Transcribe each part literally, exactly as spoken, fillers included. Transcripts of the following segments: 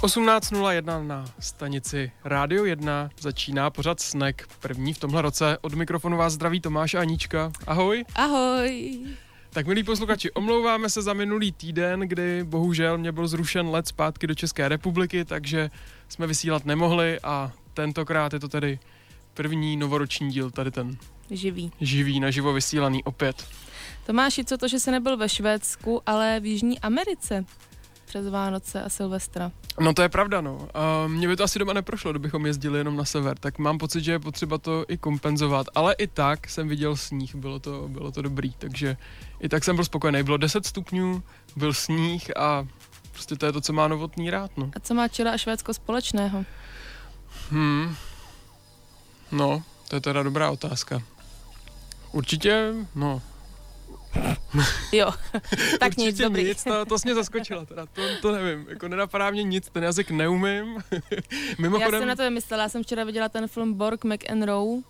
osmnáct nula jedna na stanici Rádio jedna začíná pořad Snack, první v tomhle roce. Od mikrofonu vás zdraví Tomáš a Anička. Ahoj. Ahoj. Tak, milí posluchači, omlouváme se za minulý týden, kdy bohužel mě byl zrušen let zpátky do České republiky, takže jsme vysílat nemohli a tentokrát je to tedy první novoroční díl, tady ten živý, živý naživo vysílaný opět. Tomáši, co to, že se nebyl ve Švédsku, ale v Jižní Americe přes Vánoce a Silvestra? No to je pravda, no. Uh, mně by to asi doma neprošlo, kdybychom jezdili jenom na sever, tak mám pocit, že je potřeba to i kompenzovat, ale i tak jsem viděl sníh, bylo to, bylo to dobrý, takže i tak jsem byl spokojený. Bylo deset stupňů, byl sníh a prostě to je to, co má Novotný rád, no. A co má Čile a Švédsko společného? Hmm. No, to je teda dobrá otázka. Určitě, no... Jo, tak nic, dobrý. Nic, to, to jsi mě zaskočila, teda, to, to nevím, jako nenapadá mě nic, ten jazyk neumím. Mimochodem... Já jsem na to vymyslela, já jsem včera viděla ten film Borg, McEnroe,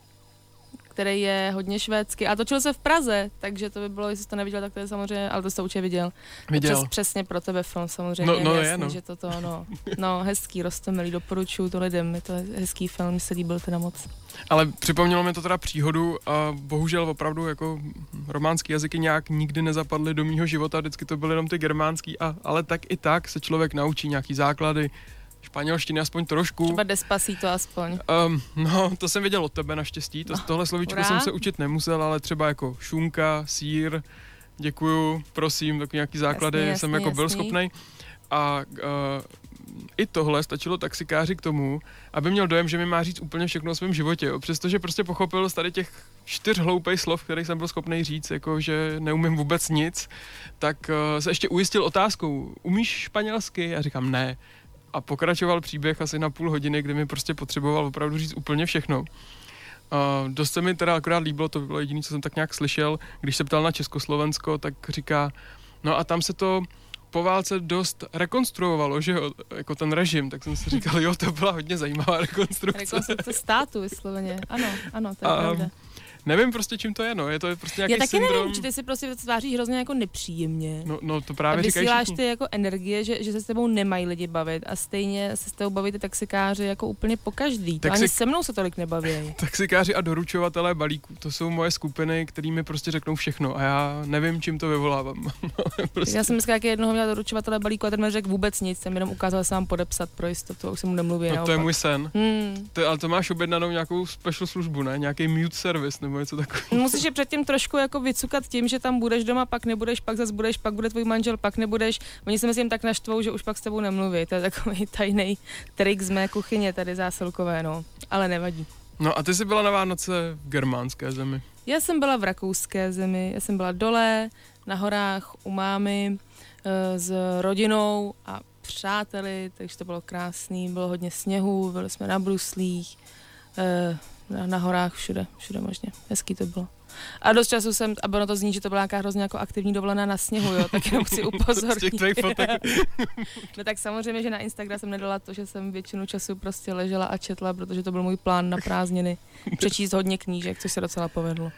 který je hodně švédský a točil se v Praze, takže to by bylo, jestli jsi to neviděla, tak to je samozřejmě, ale to jsi to určitě viděl. Viděl. Přes, přesně pro tebe film, samozřejmě, no, no, jasný, je, no. Že to to, no, no hezký, roztomilý, doporučuju to lidem, je to hezký film, mi se líbil teda moc. Ale připomnělo mi to teda příhodu a bohužel opravdu jako románský jazyky nějak nikdy nezapadly do mýho života, vždycky to byly jenom ty germánský, a, ale tak i tak se člověk naučí nějaký základy, španělštiny aspoň trošku. Třeba Despacito aspoň. Um, no, to jsem věděl od tebe naštěstí, to, no, tohle slovíčko urá. Jsem se učit nemusel, ale třeba jako šunka, sýr, děkuju, prosím, tak nějaký základy jasný, jasný, jsem jako jasný. Byl schopnej. A uh, i tohle stačilo taxikáři k tomu, aby měl dojem, že mi má říct úplně všechno o svém životě, jo. Přestože prostě pochopil z tady těch čtyř hloupej slov, kterých jsem byl schopnej říct, jako že neumím vůbec nic, tak uh, se ještě ujistil otázkou, umíš španělsky? Já říkám ne. A pokračoval příběh asi na půl hodiny, kdy mi prostě potřeboval opravdu říct úplně všechno. Uh, dost se mi teda akorát líbilo, to bylo jediné, co jsem tak nějak slyšel, když se ptal na Československo, tak říká, no a tam se to po válce dost rekonstruovalo, že jo, jako ten režim, tak jsem si říkal, jo, to byla hodně zajímavá rekonstrukce. Rekonstrukce státu, vysloveně, ano, ano, to je a, pravda. Nevím prostě, čím to je, no, je to prostě nějaký syndrom. Já taky syndrom... nevím, že ty si prostě tváříš hrozně jako nepříjemně. No, no to právě říkáš. Vysíláš ty jako energie, že, že se s tebou nemají lidi bavit a stejně se s tebou baví ty taxikáři jako úplně pokaždý. Taxi... Ani se mnou se tolik nebaví. Taxikáři a doručovatelé balíků, to jsou moje skupiny, který mi prostě řeknou všechno a já nevím, čím to vyvolávám. Prostě. Já jsem dneska jak jednoho měla doručovatele balíku a ten mi řekl vůbec nic, jsem jenom ukázal sám podepsat pro jistotu, už jsem mu nemluvil. No, to je můj sen. Hmm. To, ale to máš objednanou nějakou special službu, ne? Nějaký mute service. Musíš je předtím trošku jako vycukat tím, že tam budeš doma, pak nebudeš, pak zas budeš, pak bude tvůj manžel, pak nebudeš. Oni se myslím tak naštvou, že už pak s tebou nemluví. To je takový tajný trik z mé kuchyně tady zásilkové, no. Ale nevadí. No a ty jsi byla na Vánoce v germánské zemi. Já jsem byla v rakouské zemi. Já jsem byla dole, na horách, u mámy, s rodinou a přáteli, takže to bylo krásný. Bylo hodně sněhu, byli jsme na bruslích, Na, na horách, všude, všude možně. Hezký to bylo. A dost času jsem, a bylo to zní, že to byla nějaká hrozně jako aktivní dovolená na sněhu, jo, tak jenom chci upozornit. No tak samozřejmě, že na Instagram jsem nedala to, že jsem většinu času prostě ležela a četla, protože to byl můj plán na prázdniny. Přečíst hodně knížek, což se docela povedlo.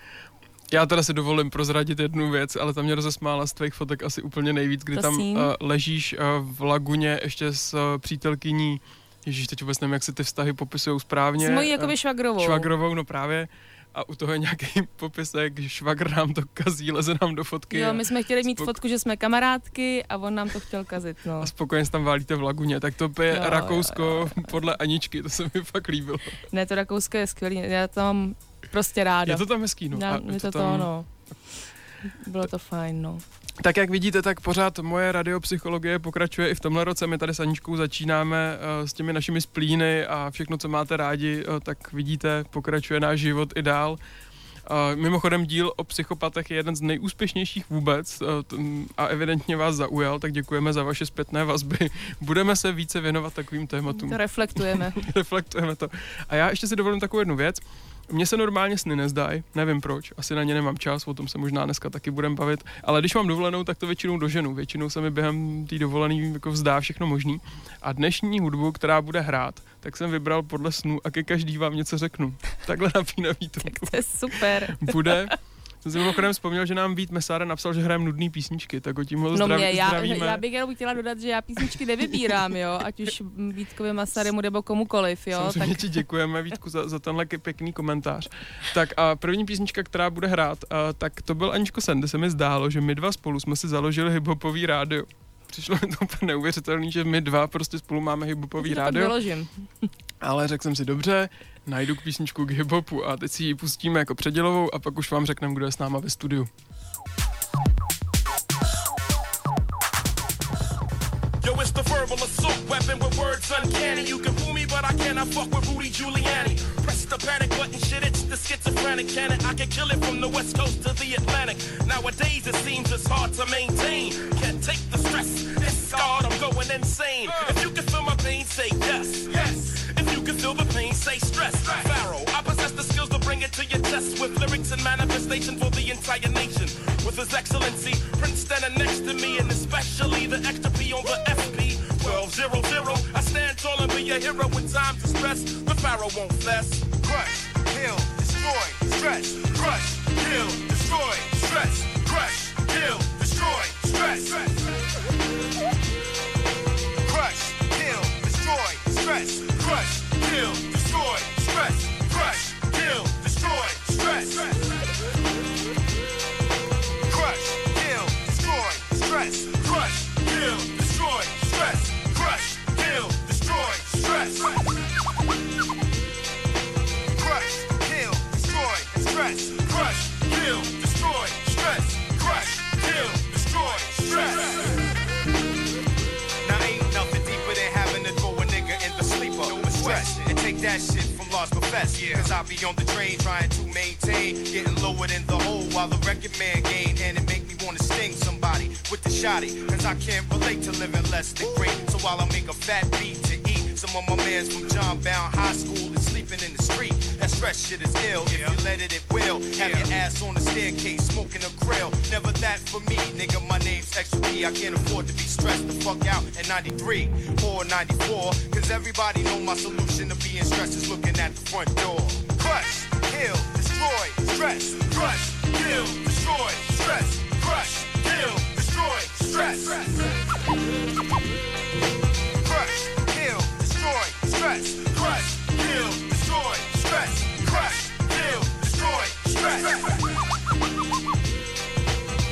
Já teda si dovolím prozradit jednu věc, ale tam mě rozesmála z tvých fotek asi úplně nejvíc, kdy Prosím. tam uh, ležíš uh, v laguně ještě s uh, přítelkyní. Ježíš, teď vůbec nevím, jak se ty vztahy popisujou správně. S mojí jakoby švagrovou. Švagrovou, no právě. A u toho je nějaký popisek, švagr nám to kazí, leze nám do fotky. Jo, my jsme chtěli mít spok... fotku, že jsme kamarádky a on nám to chtěl kazit, no. A spokojeně tam válíte v laguně, tak to je jo, Rakousko jo, jo, jo. Podle Aničky, to se mi fakt líbilo. Ne, to Rakousko je skvělý, já to mám prostě ráda. Je to tam hezký, no. Já, je to, to tam... to, no. Bylo to fajn, no. Tak jak vidíte, tak pořád moje radiopsychologie pokračuje i v tomhle roce. My tady s Aničkou začínáme uh, s těmi našimi splíny a všechno, co máte rádi, uh, tak vidíte, pokračuje náš život i dál. Uh, mimochodem díl o psychopatech je jeden z nejúspěšnějších vůbec uh, t- a evidentně vás zaujal, tak děkujeme za vaše zpětné vazby. Budeme se více věnovat takovým tématům. To reflektujeme. Reflektujeme to. A já ještě si dovolím takovou jednu věc. Mně se normálně sny nezdají, nevím proč, asi na ně nemám čas, o tom se možná dneska taky budem bavit, ale když mám dovolenou, tak to většinou doženu. Většinou se mi během té dovolený jako vzdá všechno možný. A dnešní hudbu, která bude hrát, tak jsem vybral podle snů a ke každý vám něco řeknu. Takhle napínavý to. Tak to je super. Bude. Jsem si mimochodem vzpomněl, že nám Vít Mesára napsal, že hrajeme nudný písničky, tak o tím ho zdraví, no mě, já, zdravíme. Já bych jenom chtěla dodat, že já písničky nevybírám, jo, ať už Vítkovi Masarymu nebo komukoliv, jo. Samozřejmě tak... ti děkujeme, Vítku, za, za tenhle pěkný komentář. Tak a první písnička, která bude hrát, a, tak to byl Aničko Sende, se mi zdálo, že my dva spolu jsme si založili hiphopový rádio. Přišlo mi to úplně neuvěřitelný, že my dva prostě spolu máme hiphopový rádio. Ale řekl jsem si, dobře, najdu k písničku k hiphopu a teď si ji pustíme jako předělovou a pak už vám řekneme, kdo je s náma ve studiu. Yo, it's the verbal assault weapon with words uncanny. You can fool me, but I cannot fuck with Rudy Giuliani. Press the panic button, shit, it's the schizophrenic cannon. I can kill it from the west coast to the Atlantic. Nowadays it seems it's hard to maintain. Can't take the stress, it's hard, I'm going insane. If you can feel my pain, say yes, yes. If you can feel the pain, say stress. Pharaoh, I possess the skills to bring it to your chest with lyrics and manifestation for the entire nation. With His Excellency, Prince standing next to me, and especially the extra P on the F P. twelve zero zero, I stand tall and be a hero with time to stress. The Pharaoh won't fess. Crush, kill, destroy, stress. Crush, kill, destroy, stress. Crush, kill, destroy, stress. Crush, kill, destroy, stress. Crush, kill, destroy, stress. Crush, kill, destroy, stress. Crush, kill, destroy, stress. Crush, kill, destroy, stress. Crush, kill, destroy, stress. Crush, kill, destroy, stress. Crush, kill, destroy, stress. Crush, kill, destroy, stress. And take that shit from Lars Profess, yeah. Cause I be on the train trying to maintain, getting lower than the hole while the record man gain. And it make me wanna sting somebody with the shotty, cause I can't relate to living less than great. So while I make a fat beat to eat, some of my mans from John Brown High School is sleeping in the street. That stress shit is ill, if you let it, it will. Have your ass on the staircase, smoking a grill. Never that for me, nigga, my name's Extra P. I can't afford to be stressed the fuck out at ninety-three or ninety-four. Cause everybody know my solution to being stressed is looking at the front door. Crush, kill, destroy, stress. Crush, kill, destroy, stress. Crush, kill, destroy, stress. Crush, kill, destroy, stress. Crush, kill, destroy, stress. Crush, kill, destroy, stress.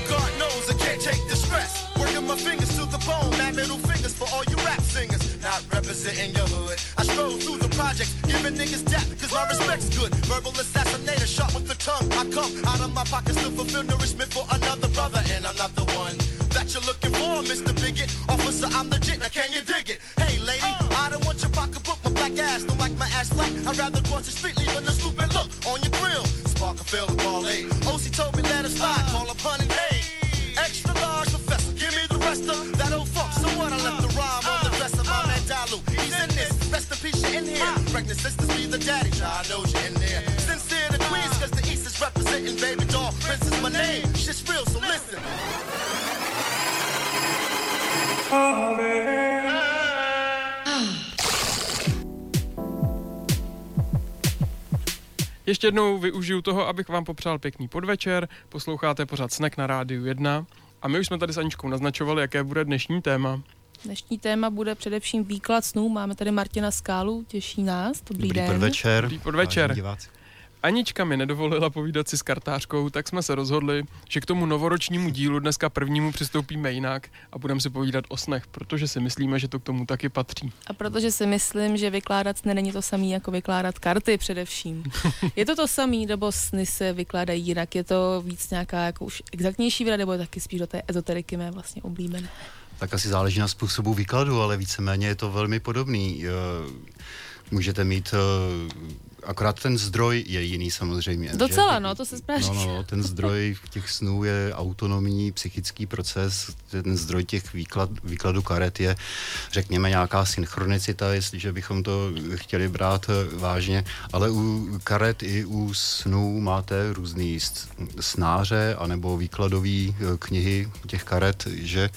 God knows I can't take the stress. Working my fingers to the bone, mad middle fingers for all you rap singers. Not representing your hood. I stroll through the projects, giving niggas dap, cause my respect's good. Verbal assassinator, shot with the tongue. I come out of my pockets to fulfill nourishment for another brother, and I'm not the one that you're looking for, Mister Bigot. Officer, I'm legit, now can you dig it? Hey lady, I don't want your pocketbook, my black ass don't like my ass black. I'd rather cross the street, leave a scoop and look on your grill. Spark a fill the ball, hey. O C told me let it slide, call upon it, hey. Extra large professor, give me the rest of that old fuck. Someone I left the rhyme on the dresser, all that dilute. He's in this, rest in peace, you're in here. Pregnant sisters be the daddy, I know you're in there. Sincere to Queens, cause the East is representing, baby doll. Prince is my name, shit's real, so listen. Ještě jednou využiju toho, abych vám popřál pěkný podvečer. Posloucháte pořád Snack na Rádiu jedna. A my už jsme tady s Aničkou naznačovali, jaké bude dnešní téma. Dnešní téma bude především výklad snů. Máme tady Martina Skálu, těší nás. Dobrý, Dobrý den. Podvečer. Dobrý podvečer. Anička mi nedovolila povídat si s kartářkou, tak jsme se rozhodli, že k tomu novoročnímu dílu dneska prvnímu přistoupíme jinak a budeme si povídat o snech, protože si myslíme, že to k tomu taky patří. A protože si myslím, že vykládat sny není to samý jako vykládat karty především. Je to to samý, nebo sny se vykládají jinak, je to víc nějaká jako už exaktnější věda, nebo je taky spíš do té ezoteriky mé vlastně oblíbené. Tak asi záleží na způsobu výkladu, ale víceméně je to velmi podobný. Můžete mít akorát ten zdroj je jiný samozřejmě. Docela, že? No, to se správně. No, no, ten zdroj těch snů je autonomní psychický proces, ten zdroj těch výklad, výkladu karet je, řekněme, nějaká synchronicita, jestliže bychom to chtěli brát vážně, ale u karet i u snů máte různý snáře anebo výkladové knihy těch karet, že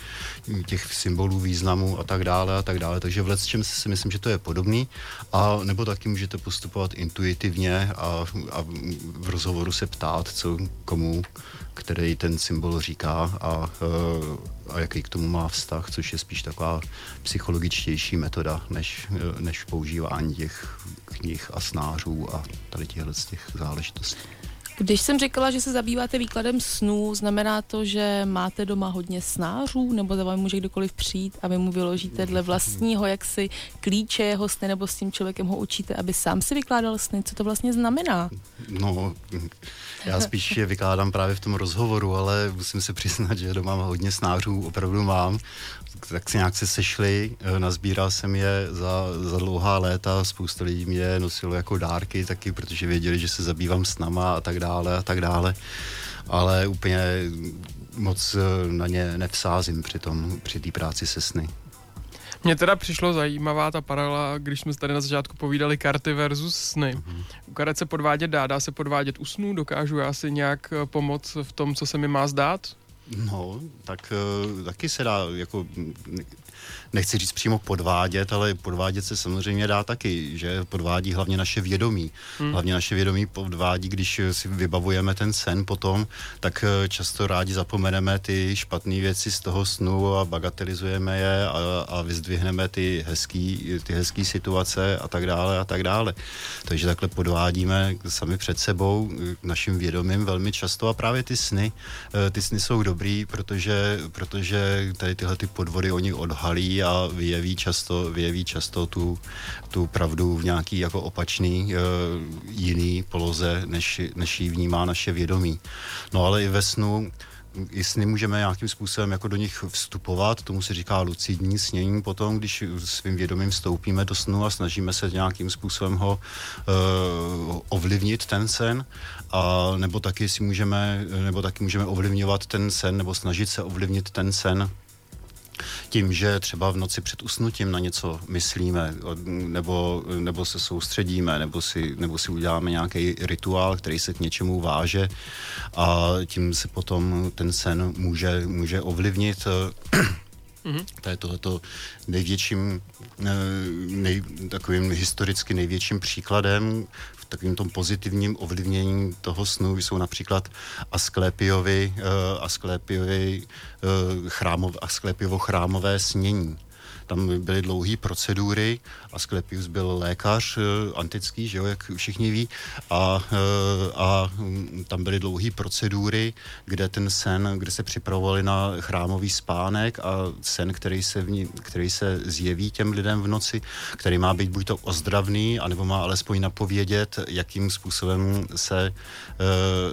těch symbolů, významů a tak dále a tak dále, takže v lecčem si myslím, že to je podobný, a nebo taky můžete postupovat intuitivně a, a v rozhovoru se ptát, co komu, který ten symbol říká a, a jaký k tomu má vztah, což je spíš taková psychologičtější metoda, než, než používání těch knih a snářů a tady těchto z těch záležitostí. Když jsem říkala, že se zabýváte výkladem snů, znamená to, že máte doma hodně snářů, nebo za vámi může kdokoliv přijít a vy mu vyložíte dle vlastního jaksi klíče jeho sny, nebo s tím člověkem ho učíte, aby sám si vykládal sny? Co to vlastně znamená? No, já spíš je vykládám právě v tom rozhovoru, ale musím se přiznat, že doma mám hodně snářů, opravdu mám. Tak si nějak se sešli, nazbíral jsem je za, za dlouhá léta, spousta lidí mě je nosilo jako dárky taky, protože věděli, že se zabývám snama a tak dále a tak dále, ale úplně moc na ně nevsázím při tom, při té práci se sny. Mně teda přišlo zajímavá ta paralela, když jsme tady na začátku povídali karty versus sny. Mm-hmm. U karet se podvádět dá, dá se podvádět u snů, dokážu já si nějak pomoct v tom, co se mi má zdát? No, tak taky se dá, jako, nechci říct přímo podvádět, ale podvádět se samozřejmě dá taky, že podvádí hlavně naše vědomí. Hmm. Hlavně naše vědomí podvádí, když si vybavujeme ten sen potom, tak často rádi zapomeneme ty špatné věci z toho snu a bagatelizujeme je a, a vyzdvihneme ty hezký, ty hezký situace a tak dále a tak dále. Takže takhle podvádíme sami před sebou, naším vědomím velmi často, a právě ty sny, ty sny jsou dobrý, protože, protože tady tyhle ty podvody oni odhalí a vyjeví často, vyjeví často tu, tu pravdu v nějaký jako opačný e, jiný poloze, než, než ji vnímá naše vědomí. No ale i ve snu, i sny můžeme nějakým způsobem jako do nich vstupovat, tomu se říká lucidní snění potom, když svým vědomím vstoupíme do snu a snažíme se nějakým způsobem ho uh, ovlivnit ten sen, a nebo taky si můžeme, nebo taky můžeme ovlivňovat ten sen, nebo snažit se ovlivnit ten sen tím, že třeba v noci před usnutím na něco myslíme, nebo, nebo se soustředíme, nebo si, nebo si uděláme nějaký rituál, který se k něčemu váže, a tím se potom ten sen může, může ovlivnit. Mm-hmm. To je tohleto největším, nej, takovým historicky největším příkladem v takovém tom pozitivním ovlivnění toho snu jsou například Asklepiovi, Asklepiovi, chrámov, Asklepiovo chrámové snění. Tam byly dlouhé procedury, Asklepius byl lékař antický, že jo, jak všichni ví, a, a tam byly dlouhé procedury, kde ten sen, kde se připravovali na chrámový spánek, a sen, který se, v ní, který se zjeví těm lidem v noci, který má být buď to ozdravný, anebo má alespoň napovědět, jakým způsobem se,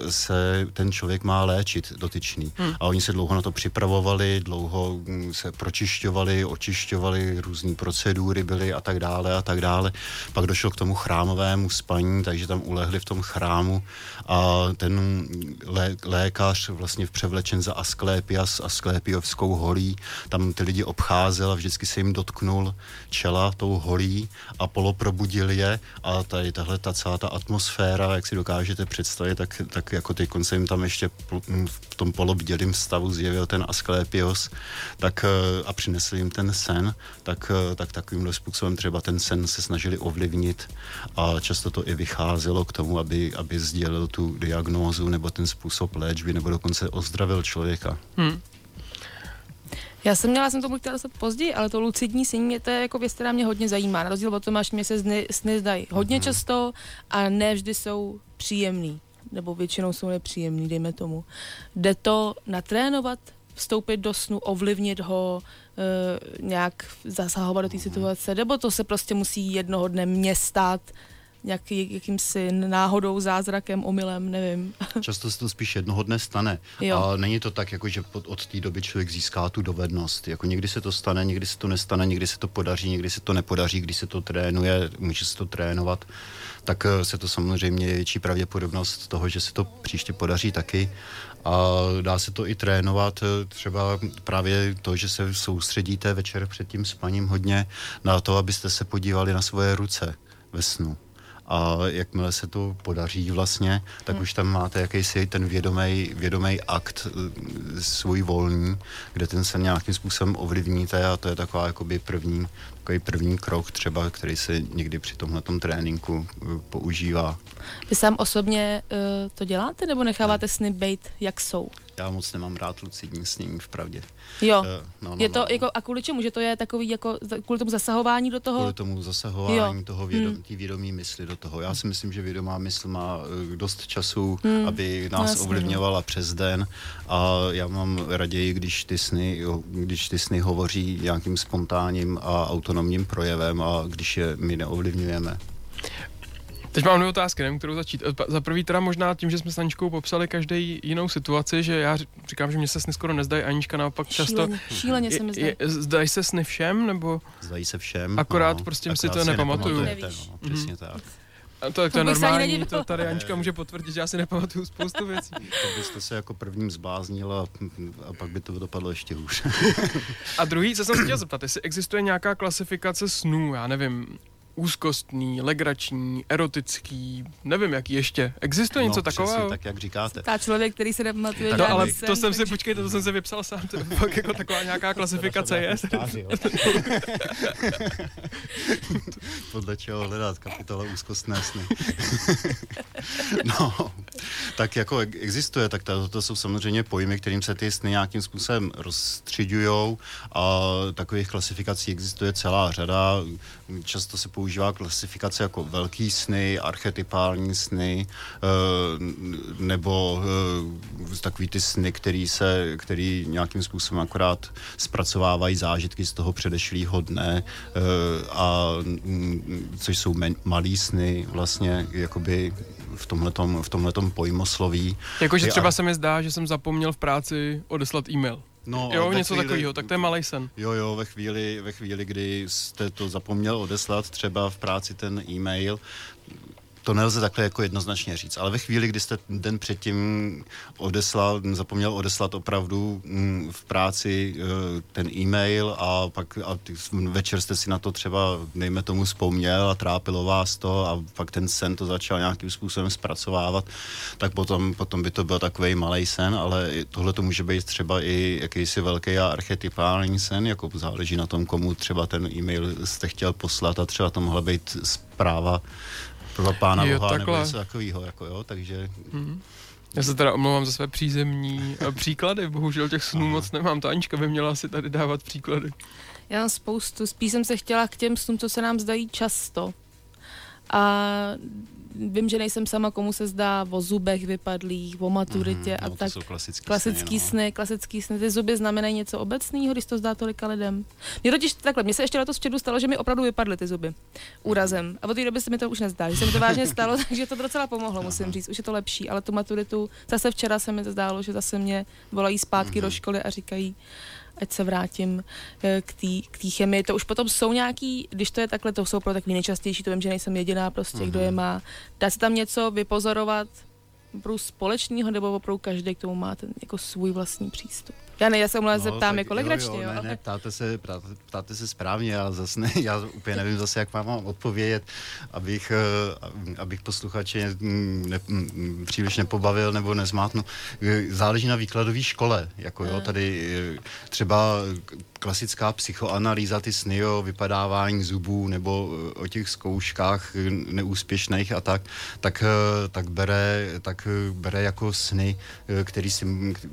se ten člověk má léčit dotyčný. Hmm. A oni se dlouho na to připravovali, dlouho se pročišťovali, očišťovali, různý procedury byly a tak dále a tak dále. Pak došlo k tomu chrámovému spaní, takže tam ulehli v tom chrámu a ten lé, lékař vlastně převlečen za Asklepia s Asklepiovskou holí, tam ty lidi obcházel a vždycky se jim dotknul čela tou holí a poloprobudil je, a tady tahle ta celá ta atmosféra, jak si dokážete představit, tak, tak jako teď konce jim tam ještě v tom polobdělým stavu zjevil ten Asklepios, tak a přinesl jim ten sen, tak, tak takovýmhle způsobem třeba ten sen se snažili ovlivnit, a často to i vycházelo k tomu, aby, aby sdělil tu diagnózu nebo ten způsob léčby, nebo dokonce ozdravil člověka. Hmm. Já jsem měla, jsem tomu chtěla dostat později, ale to lucidní snění, to je jako věc, která mě hodně zajímá. Na rozdíl od toho, až mě se sny, sny zdají hodně hmm. často a ne vždy jsou příjemný, nebo většinou jsou nepříjemný, dejme tomu. Jde to natrénovat, vstoupit do snu, ovlivnit ho, e, nějak zasahovat do té situace, nebo to se prostě musí jednoho dne mě stát nějaký, jakýmsi náhodou, zázrakem, omylem, nevím. Často se to spíš jednoho dne stane. Jo. A není to tak, jako, že od té doby člověk získá tu dovednost. Jako někdy se to stane, někdy se to nestane, někdy se to podaří, někdy se to nepodaří, když se to trénuje, může se to trénovat, tak se to samozřejmě je větší pravděpodobnost toho, že se to příště podaří taky. A dá se to i trénovat, třeba právě to, že se soustředíte večer před tím spaním hodně na to, abyste se podívali na svoje ruce ve snu. A jakmile se to podaří vlastně, tak hmm. už tam máte jakýsi ten vědomý, vědomý akt svůj volný, kde ten se nějakým způsobem ovlivníte, a to je taková jakoby první, takový první krok třeba, který se někdy při tomhletom tréninku používá. Vy sám osobně uh, to děláte, nebo necháváte ne. sny bejt, jak jsou? Já moc nemám rád lucidní snění, vpravdě. Jo, uh, no, no, je to no, jako, a kvůli čemu, že to je takový jako, kvůli tomu zasahování do toho? Kvůli tomu zasahování jo. toho vědom, hmm. tý vědomí mysli do toho. Já si myslím, že vědomá mysl má dost času, hmm. aby nás no, ovlivňovala přes den, a já mám raději, když ty sny, když ty sny hovoří nějakým spontánním a autonomním projevem, a když je my neovlivňujeme. Teď mám dvě otázky, nevím, kterou začít. Za prvý teda možná tím, že jsme s Aničkou popsali každej jinou situaci, že já říkám, že mě se sny skoro nezdají, Anička naopak často... Šíleně, šíleně se mi zdají. Zdají se sny všem, nebo... Zdají se všem. Akorát no, prostě akorát si to nepamatuju. Nevíš. No, přesně tak. Mm. To, to je to normální, to tady Anička může potvrdit, že já si nepamatuju spoustu věcí. To byste se jako prvním zbláznila, a pak by to dopadlo ještě hůř. A druhý, co jsem chtěl zeptat, jestli existuje nějaká klasifikace snů, já nevím, úzkostný, legrační, erotický, nevím, jaký ještě. Existuje no, něco takového? Tak, jak říkáte. Tá člověk, který se nepamatuje. No, ale to jsem si, počkejte, to jsem si vypsal sám, to pak jako taková nějaká klasifikace je. Stáří, podle čeho hledat kapitola úzkostné sny. No, tak jako existuje, tak to, to jsou samozřejmě pojmy, kterým se ty sny nějakým způsobem rozstřiďujou, a takových klasifikací existuje celá řada. Často se používá klasifikace jako velký sny, archetypální sny, nebo takový ty sny, který se, který nějakým způsobem akorát zpracovávají zážitky z toho předešlého dne, a což jsou men, malý sny vlastně jakoby v tomhletom, v tomhletom pojmosloví. Jakože třeba se mi zdá, že jsem zapomněl v práci odeslat e-mail. No, jo, něco chvíli, takovýho, tak to je malej sen. Jo, jo, ve chvíli, ve chvíli, kdy jste to zapomněl odeslat třeba v práci ten e-mail, to nelze takhle jako jednoznačně říct, ale ve chvíli, kdy jste den předtím odeslal, zapomněl odeslat opravdu v práci ten e-mail, a pak a večer jste si na to třeba, dejme tomu, vzpomněl a trápilo vás to, a pak ten sen to začal nějakým způsobem zpracovávat, tak potom, potom by to byl takovej malej sen, ale tohle to může být třeba i jakýsi velký a archetypální sen, jako záleží na tom, komu třeba ten e-mail jste chtěl poslat, a třeba to mohla být zpráva pro pána jo, Boha, nebo něco takového, jako jo, takže... Mm-hmm. Já se teda omlouvám za své přízemní příklady, bohužel těch snů Aha. moc nemám, ta Anička by měla si tady dávat příklady. Já mám spoustu, spíš jsem se chtěla k těm snům, co se nám zdají často. A vím, že nejsem sama, komu se zdá o zubech vypadlých, o maturitě mm-hmm, no, a tak. To jsou klasický, klasický sny, no. sny, klasický sny. Ty zuby znamenají něco obecného, když to zdá tolika lidem. Mně totiž takhle, mně se ještě letos v čedu stalo, že mi opravdu vypadly ty zuby úrazem. A od té doby se mi to už nezdá, že se mi to vážně stalo, takže to docela pomohlo, musím říct, už je to lepší, ale tu maturitu, zase včera se mi to zdálo, že zase mě volají zpátky mm-hmm. do školy a říkají, ať se vrátím k té chemii. To už potom jsou nějaký, když to je takhle, to jsou pro takový nejčastější, to vím, že nejsem jediná prostě, mm-hmm. kdo je má. Dá se tam něco vypozorovat opravdu společného, nebo opravdu každý k tomu má ten jako svůj vlastní přístup. Já ne, já se omlouvám, no, zeptám jako legračně, jo, jo, jo, ne, ale... ne, ptáte se, ptáte, ptáte se správně, já zase ne, já úplně nevím zase, jak vám mám odpovědět, abych, abych posluchače ne, příliš nepobavil nebo nezmátnu. Záleží na výkladové škole, jako jo, tady třeba klasická psychoanalýza, ty sny o vypadávání zubů nebo o těch zkouškách neúspěšných a tak, tak, tak, bere, tak bere jako sny, který,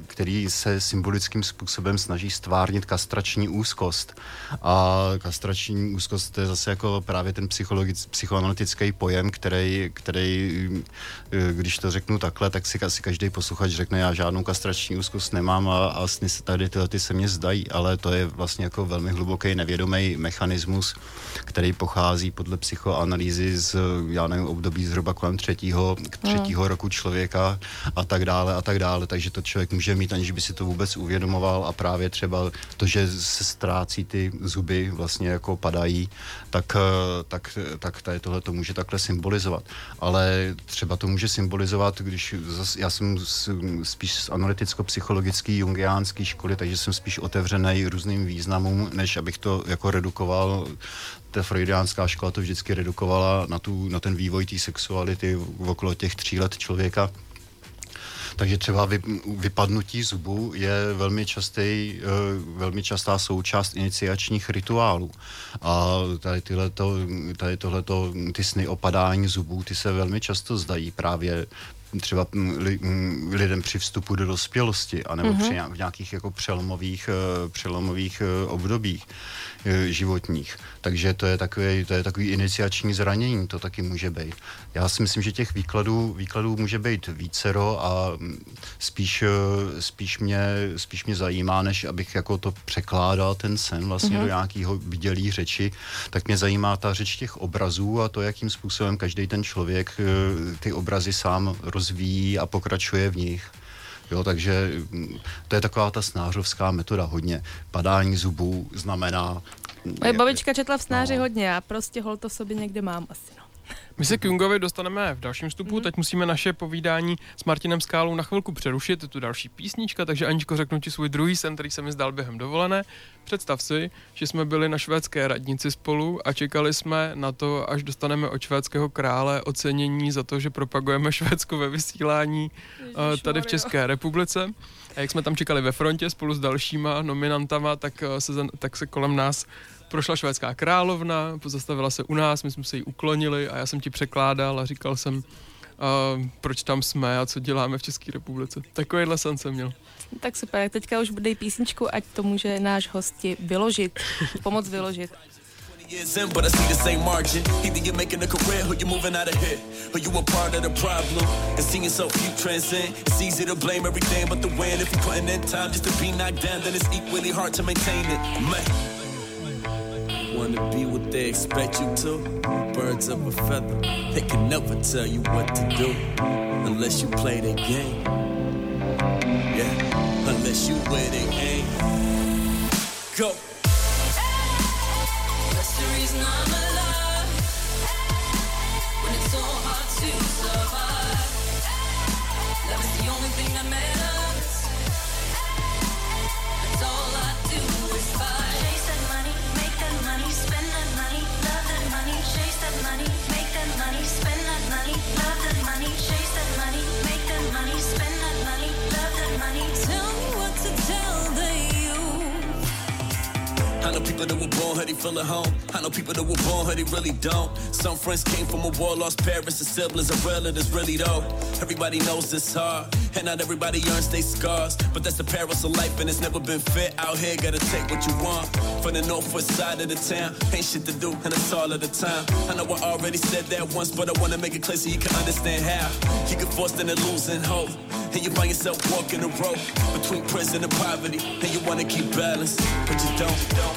který se symbolicky způsobem snaží stvárnit kastrační úzkost. A kastrační úzkost, to je zase jako právě ten psychologický, psychoanalytický pojem, který, který, když to řeknu takhle, tak si asi každý posluchač řekne, já žádnou kastrační úzkost nemám, a, a sny se tady tyhle ty se mně zdají, ale to je vlastně jako velmi hluboký nevědomý mechanismus, který pochází podle psychoanalýzy z, já nevím, období zhruba kolem třetího, třetího hmm. roku člověka a tak dále a tak dále, takže to člověk může mít, aniž by si to vůbec uvědomoval, a právě třeba to, že se ztrácí ty zuby, vlastně jako padají, tak, tak, tak tady tohle to může takhle symbolizovat. Ale třeba to může symbolizovat, když zas, já jsem z, spíš z analyticko-psychologický jungiánský školy, takže jsem spíš otevřený různým významům, než abych to jako redukoval. Ta freudiánská škola to vždycky redukovala na, tu, na ten vývoj té sexuality okolo těch tří let člověka. Takže třeba vypadnutí zubů je velmi, častý, velmi častá součást iniciačních rituálů. A tady, tyhleto, tady tohleto, ty sny o padání zubů, ty se velmi často zdají právě třeba li, lidem při vstupu do dospělosti, anebo mm-hmm. při nějak, v nějakých jako přelomových, přelomových obdobích životních. Takže to je takový, to je takový iniciační zranění, to taky může být. Já si myslím, že těch výkladů, výkladů může být vícero a spíš, spíš, mě, spíš mě zajímá, než abych jako to překládal ten sen vlastně mm-hmm. do nějakého vidělí řeči, tak mě zajímá ta řeč těch obrazů a to, jakým způsobem každý ten člověk ty obrazy sám rozvíjí a pokračuje v nich. Jo, takže to je taková ta snářovská metoda hodně. Padání zubů znamená... Moje babička četla v snáři no. hodně, já prostě hol to sobě někde mám asi. No. My se k Jungovi dostaneme v dalším vstupu, mm-hmm. teď musíme naše povídání s Martinem Skálou na chvilku přerušit, je tu další písnička, takže Aničko, řeknu ti svůj druhý sen, který se mi zdal během dovolené. Představ si, že jsme byli na švédské radnici spolu a čekali jsme na to, až dostaneme od švédského krále ocenění za to, že propagujeme Švédsko ve vysílání Ježiš, tady v České republice. A jak jsme tam čekali ve frontě spolu s dalšíma nominantama, tak se, tak se kolem nás prošla švédská královna, pozastavila se u nás, my jsme se jí uklonili a já jsem ti překládal a říkal jsem, uh, proč tam jsme a co děláme v České republice. Takovýhle sen jsem měl. Tak super, teďka už dej písničku, ať to může náš hosti vyložit, pomoct vyložit. Years in, but I see the same margin. Either you're making a career or you're moving out of here, or you a part of the problem. And seeing yourself you transcend. It's easy to blame everything but the win. If you're putting in time just to be knocked down, then it's equally hard to maintain it. Man, wanna be what they expect you to. Birds of a feather, they can never tell you what to do unless you play their game. Yeah, unless you win their game. Go. The reason I'm alive, when it's so hard to survive, love is the only thing that matters, that's all I do is fight. Chase that money, make that money, spend that money, love that money, chase that money, make that money, spend that money, love that money, chase that money, make that money, spend that money, love that money, tell me what to tell the youth. I know people that were born, how they feel at home. I know people that were born, how they really don't. Some friends came from a war, lost parents and siblings and relatives, really though. Everybody knows it's hard, and not everybody earns their scars. But that's the perils of life, and it's never been fair. Out here, gotta take what you want. From the northwest side of the town, ain't shit to do, and it's all of the time. I know I already said that once, but I wanna make it clear so you can understand how you get forced into losing hope, and you find yourself walking the road between prison and poverty, and you wanna keep balance, but you don't. Don't.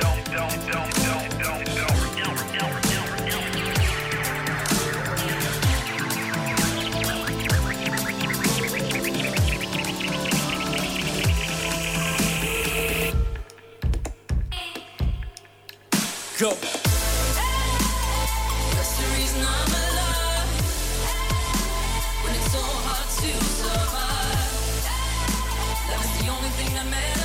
don't, don't, don't, don't, don't, don't, don't, don't. Go. That's the reason I'm alive, when it's so hard to survive, that is the only thing that matters.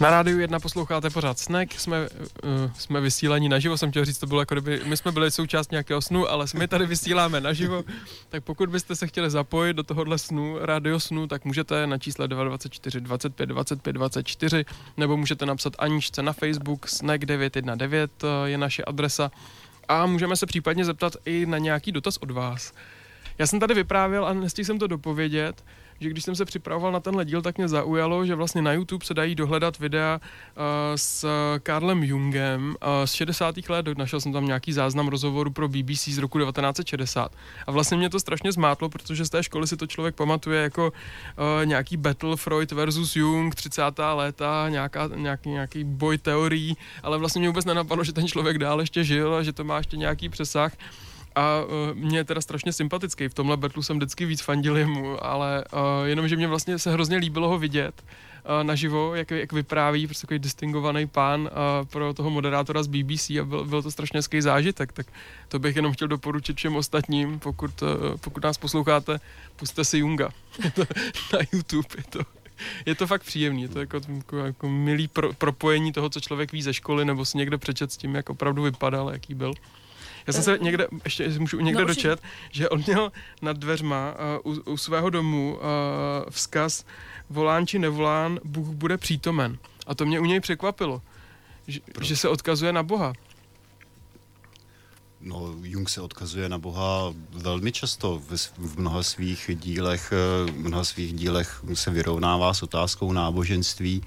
Na rádiu jedna posloucháte pořád Snek, jsme, uh, jsme vysílení naživo, jsem chtěl říct, to bylo jako kdyby, my jsme byli součást nějakého snu, ale my tady vysíláme naživo, tak pokud byste se chtěli zapojit do tohohle snu, rádio snu, tak můžete na čísle dvě stě dvacet čtyři dvacet pět dvacet pět dvacet čtyři, nebo můžete napsat Aničce na Facebook, Snek devět set devatenáct je naše adresa a můžeme se případně zeptat i na nějaký dotaz od vás. Já jsem tady vyprávěl a nestihl jsem to dopovědět, že když jsem se připravoval na tenhle díl, tak mě zaujalo, že vlastně na YouTube se dají dohledat videa uh, s Karlem Jungem uh, z šedesátých let, našel jsem tam nějaký záznam rozhovoru pro B B C z roku devatenáct set šedesát. A vlastně mě to strašně zmátlo, protože z té školy si to člověk pamatuje jako uh, nějaký battle Freud versus Jung, třicátá léta, nějaká, nějaký, nějaký boj teorií, ale vlastně mě vůbec nenapadlo, že ten člověk dál ještě žil a že to má ještě nějaký přesah. A uh, mě je teda strašně sympatický, v tomhle betlu jsem vždycky víc fandil jemu, ale uh, jenom, že mě vlastně se hrozně líbilo ho vidět uh, naživo, jak, jak vypráví, prostě takový distingovaný pán uh, pro toho moderátora z B B C a byl, byl to strašně hezký zážitek, tak to bych jenom chtěl doporučit všem ostatním, pokud, uh, pokud nás posloucháte, pusťte si Junga na YouTube, je to, je to fakt příjemný, je to jako, jako, jako milý pro, propojení toho, co člověk ví ze školy, nebo si někde přečet s tím, jak opravdu vypadal, jaký byl. Já jsem se někde, ještě můžu někde no, dočet, že on měl nad dveřma uh, u, u svého domu uh, vzkaz volán či nevolán, Bůh bude přítomen. A to mě u něj překvapilo, že, že se odkazuje na Boha. No, Jung se odkazuje na Boha velmi často. V, v mnoha svých dílech, mnoha svých dílech se vyrovnává s otázkou náboženství.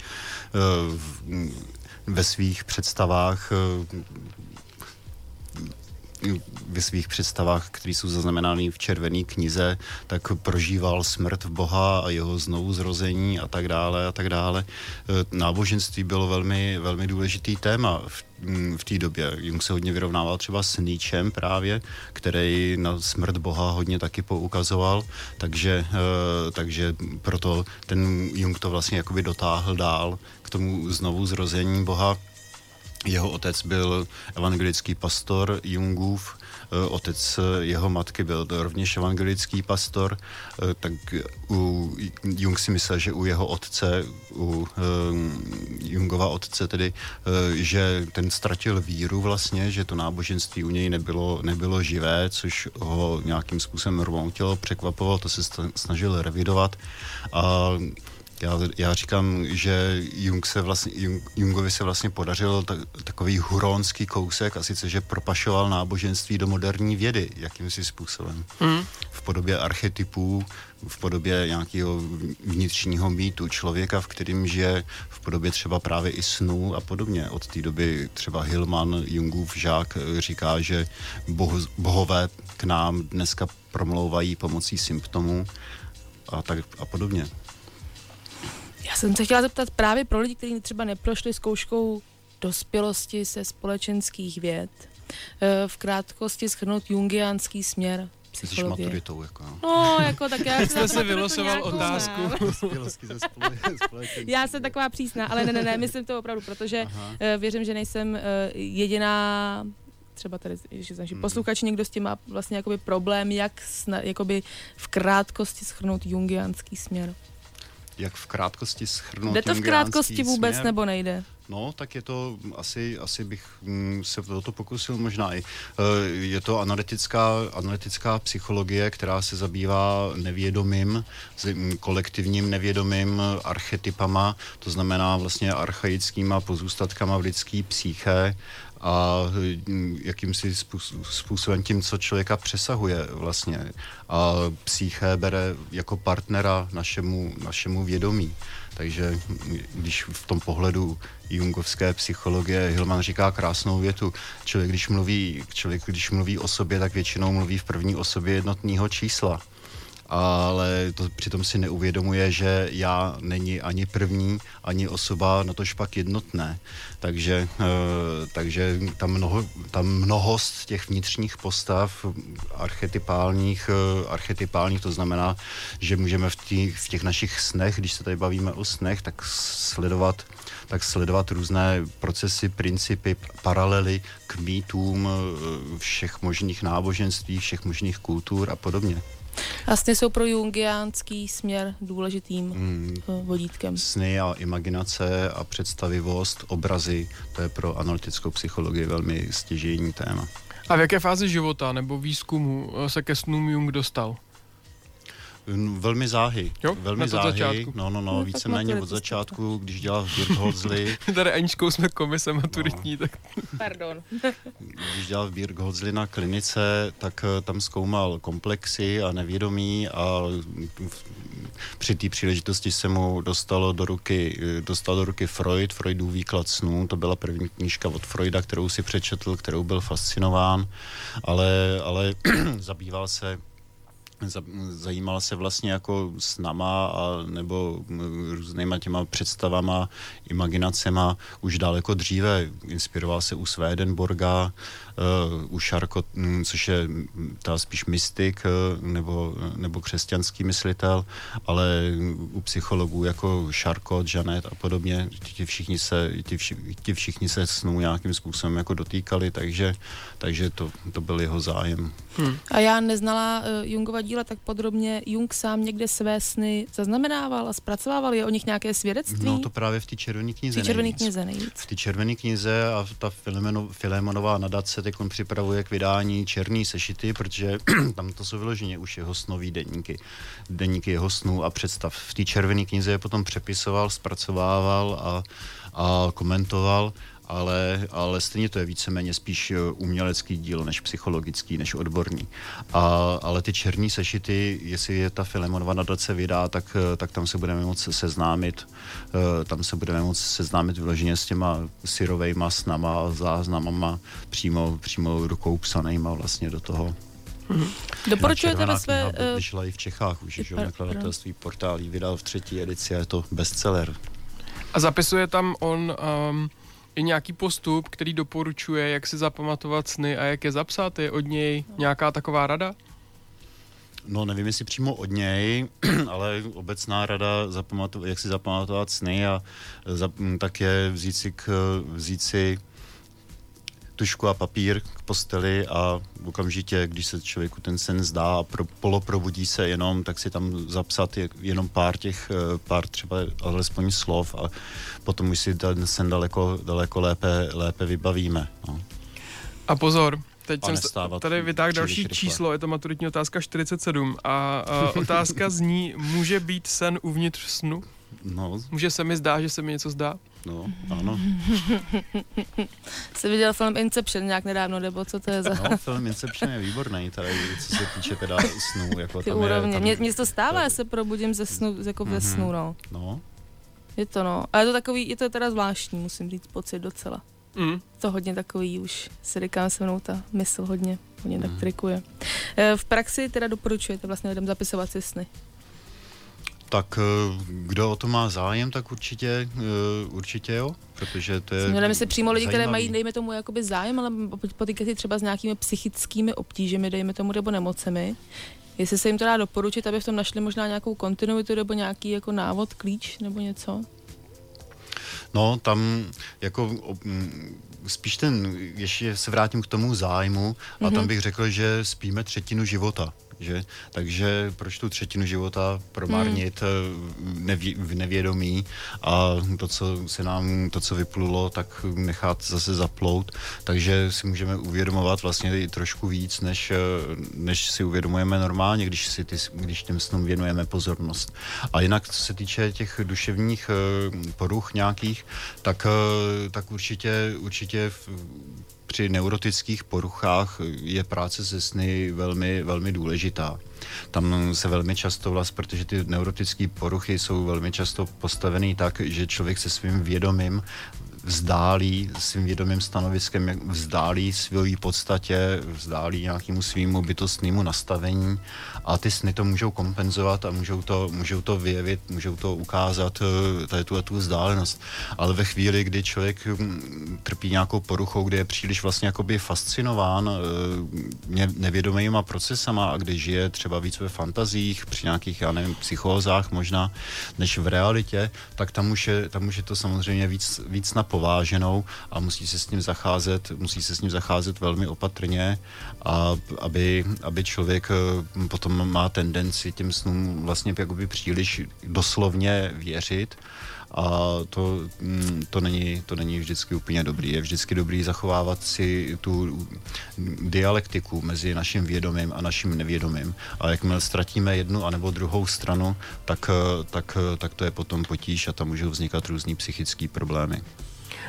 V, ve svých představách ve svých představách, které jsou zaznamenány v Červené knize, tak prožíval smrt Boha a jeho znovuzrození a tak dále a tak dále. Náboženství bylo velmi, velmi důležitý téma v, v té době. Jung se hodně vyrovnával třeba s Nietzschem právě, který na smrt Boha hodně taky poukazoval, takže, takže proto ten Jung to vlastně jakoby dotáhl dál k tomu znovuzrození Boha. Jeho otec byl evangelický pastor Jungův, otec jeho matky byl rovněž evangelický pastor, tak u, Jung si myslel, že u jeho otce, u Jungova otce tedy, že ten ztratil víru vlastně, že to náboženství u něj nebylo, nebylo živé, což ho nějakým způsobem rmoutilo, překvapovalo, to se snažil revidovat a Já, já říkám, že Jung se vlastně, Jung, Jungovi se vlastně podařil ta, takový huronský kousek, a sice, že propašoval náboženství do moderní vědy jakýmsi způsobem. Mm. V podobě archetypů, v podobě nějakého vnitřního mýtu člověka, v kterým žije, v podobě třeba právě i snů a podobně. Od té doby třeba Hillman, Jungův žák, říká, že boho, bohové k nám dneska promlouvají pomocí symptomů a, tak, a podobně. Já jsem se chtěla zeptat právě pro lidi, kteří třeba neprošli zkouškou dospělosti se společenských věd. V krátkosti shrnout jungiánský směr psychologie. Jsi maturitou, jako. No, jako tak já... Teď jste si vylosoval otázku. Já jsem taková přísná, ale ne, ne, ne, myslím to opravdu, protože Aha. věřím, že nejsem jediná... třeba tady, že naši posluchači, někdo s tím má vlastně jakoby problém, jak sna, jakoby v krátkosti shrnout jungiánský směr. Jak v krátkosti shrnout. Jde to v krátkosti vůbec směr, nebo nejde? No, tak je to, asi, asi bych se o to pokusil možná i. Je to analytická, analytická psychologie, která se zabývá nevědomým, kolektivním nevědomým archetypama, to znamená vlastně archaickýma pozůstatkama v lidský psyché, a jakýmsi způsobem tím, co člověka přesahuje vlastně. A psyché bere jako partnera našemu, našemu vědomí. Takže když v tom pohledu jungovské psychologie Hillman říká krásnou větu, člověk když, mluví, člověk, když mluví o sobě, tak většinou mluví v první osobě jednotného čísla. Ale to přitom si neuvědomuje, že já není ani první, ani osoba, natož pak jednotné. Takže, takže ta, mnoho, ta mnohost těch vnitřních postav archetypálních, archetypálních, to znamená, že můžeme v těch, v těch našich snech, když se tady bavíme o snech, tak sledovat, tak sledovat různé procesy, principy, paralely k mýtům všech možných náboženství, všech možných kultur a podobně. Vlastně jsou pro jungiánský směr důležitým mm, vodítkem. Sny a imaginace a představivost, obrazy, to je pro analytickou psychologii velmi stěžejní téma. A v jaké fázi života nebo výzkumu se ke snům Jung dostal? Velmi záhy. Jo? Velmi záhy. Začátku. No, no, no, no víceméně od začátku, když dělal v Burghölzli. Tady Aničkou jsme komise maturitní, no. Tak... Pardon. Když dělal v Burghölzli na klinice, tak tam zkoumal komplexy a nevědomí a při té příležitosti se mu dostalo do ruky, dostal do ruky Freud, Freudův výklad snů, to byla první knížka od Freuda, kterou si přečetl, kterou byl fascinován, ale, ale zabýval se zajímal se vlastně jako snama a nebo různýma těma představama, imaginacema už daleko dříve. Inspiroval se u Swedenborga, u Charcot, což je ta spíš mystik nebo, nebo křesťanský myslitel, ale u psychologů jako Charcot, Janet a podobně, ti všichni se, ti vši, ti všichni se snů nějakým způsobem jako dotýkali, takže, takže to, to byl jeho zájem. Hmm. A já neznala Jungova díla tak podrobně. Jung sám někde své sny zaznamenával a zpracovával. Je o nich nějaké svědectví? No to právě v té červené knize V té červené knize nejvíc. V té červené knize a ta Filemonova nadace teď on připravuje k vydání černý sešity, protože tam to jsou vyloženě už jeho snový deníky. Deníky jeho snů a představ. V té červené knize je potom přepisoval, zpracovával a, a komentoval. Ale, ale stejně to je víceméně spíš umělecký díl, než psychologický, než odborný. A, ale ty černí sešity, jestli je ta Filemonova nadace vydá, tak, tak tam se budeme moc seznámit, tam se budeme moc seznámit vyloženě s těma syrovejma snama a záznamama přímo, přímo rukou psanejma vlastně do toho. Mm-hmm. Doporučuje teda své... Červená kniha i v Čechách už, že nakladatelství portálí vydal v třetí edici a je to bestseller. A zapisuje tam on... Um... i nějaký postup, který doporučuje, jak si zapamatovat sny a jak je zapsat? Je od něj nějaká taková rada? No nevím, jestli přímo od něj, ale obecná rada, zapamatu- jak si zapamatovat sny a zap- tak je vzít si, k, vzít si tužku a papír k posteli a okamžitě, když se člověku ten sen zdá a pro, poloprobudí se jenom, tak si tam zapsat jenom pár těch, pár třeba alespoň slov a potom už si ten sen daleko, daleko lépe, lépe vybavíme. No. A pozor, teď a jsem tady vytáhl další rychle. Číslo, je to maturitní otázka čtyřicet sedm a, a otázka zní, může být sen uvnitř snu? No. Může se mi zdá, že se mi něco zdá? No, ano. Jsi viděl film Inception nějak nedávno, nebo co to je za... No, film Inception je výborný, tady, co se týče teda snů. Jako ty tam úrovně. Tam... Mně to stává, já se probudím ze snu, jako mm-hmm. ve snu, no. No. Je to, no. Ale je to takový, je to teda zvláštní, musím říct, pocit docela. Mm. To hodně takový už, si říkám se mnou, ta mysl hodně, hodně mm. tak trikuje. V praxi teda doporučujete vlastně lidem zapisovat si sny. Tak kdo o to má zájem, tak určitě, určitě jo, protože to je Měleme se přímo lidi, zajímavý. Které mají, dejme tomu, jakoby zájem, ale potýkají se třeba s nějakými psychickými obtížemi, dejme tomu, nebo nemocemi. Jestli se jim to dá doporučit, aby v tom našli možná nějakou kontinuitu nebo nějaký jako návod, klíč nebo něco? No, tam jako... Spíš ten, ještě se vrátím k tomu zájmu, a mm-hmm. tam bych řekl, že spíme třetinu života, že? Takže proč tu třetinu života promarnit mm. nevě, v nevědomí a to, co se nám, to, co vyplulo, tak nechat zase zaplout, takže si můžeme uvědomovat vlastně i trošku víc, než, než si uvědomujeme normálně, když, si ty, když těm snům věnujeme pozornost. A jinak, co se týče těch duševních poruch nějakých, tak, tak určitě, určitě V, při neurotických poruchách je práce se sny velmi, velmi důležitá. Tam se velmi často vlastně, protože ty neurotické poruchy jsou velmi často postavený tak, že člověk se svým vědomím vzdálí, svým vědomým stanoviskem vzdálí svojí podstatě, vzdálí nějakému svýmu bytostnému nastavení a ty sny to můžou kompenzovat a můžou to, můžou to vyjevit, můžou to ukázat, tady tu, tu vzdálenost. Ale ve chvíli, kdy člověk trpí nějakou poruchou, kdy je příliš vlastně jakoby fascinován nevědomýma procesama a kdy žije třeba víc ve fantazích, při nějakých, já nevím, psychózách možná, než v realitě, tak tam už je, tam už je to samozřejmě víc, víc napůsobí. pováženou a musí se s ním zacházet, musí se s ním zacházet velmi opatrně, a aby, aby člověk potom má tendenci těm snům vlastně jakoby příliš doslovně věřit. A to, to, není, to není vždycky úplně dobrý. Je vždycky dobrý zachovávat si tu dialektiku mezi naším vědomým a naším nevědomým. A jakmile ztratíme jednu anebo druhou stranu, tak, tak, tak to je potom potíž a tam můžou vznikat různý psychické problémy.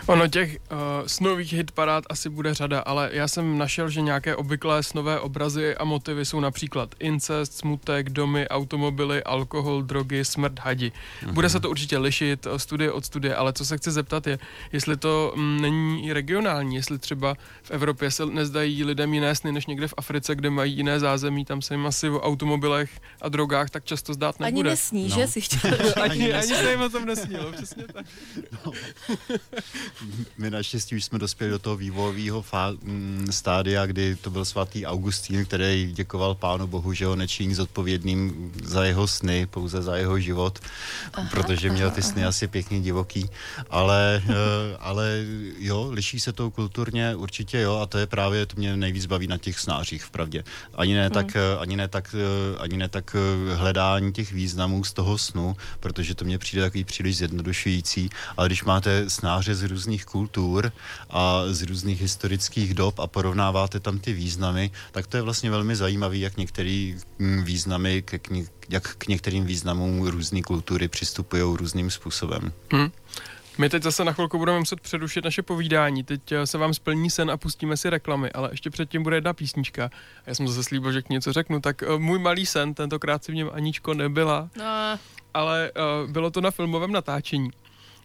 Ono těch uh, snových hitparád asi bude řada, ale já jsem našel, že nějaké obvyklé snové obrazy a motivy jsou například incest, smutek, domy, automobily, alkohol, drogy, smrt, hadi. Bude se to určitě lišit studie od studie, ale co se chci zeptat je, jestli to m, není regionální, jestli třeba v Evropě se nezdají lidem jiné sny než někde v Africe, kde mají jiné zázemí, tam se jim asi o automobilech a drogách tak často zdát nebude. Ani nesní, no. Že si chtěl. ani ani se jim o tom nesnilo, přesně tak. No. My naštěstí už jsme dospěli do toho vývojového fá- stádia, kdy to byl svatý Augustín, který děkoval Pánu Bohu, že ho nečiní zodpovědným za jeho sny, pouze za jeho život, aha, protože měl ty sny aha. asi pěkně divoký, ale, ale jo, liší se to kulturně určitě, jo, a to je právě, to mě nejvíc baví na těch snářích, vpravdě. Ani ne tak, hmm. ani ne tak, ani ne tak hledání těch významů z toho snu, protože to mě přijde takový příliš zjednodušující, ale když máte snáře z různých kultur a z různých historických dob a porovnáváte tam ty významy, tak to je vlastně velmi zajímavý, jak některé významy, k něk- jak k některým významům různé kultury přistupují různým způsobem. Hmm. My teď zase na chvilku budeme muset přerušit naše povídání. Teď se vám splní sen a pustíme si reklamy, ale ještě předtím bude jedna písnička. Já jsem zase slíbil, že k něco řeknu, tak můj malý sen, tentokrát si v něm Aničko nebyla, no. ale uh, bylo to na filmovém natáčení,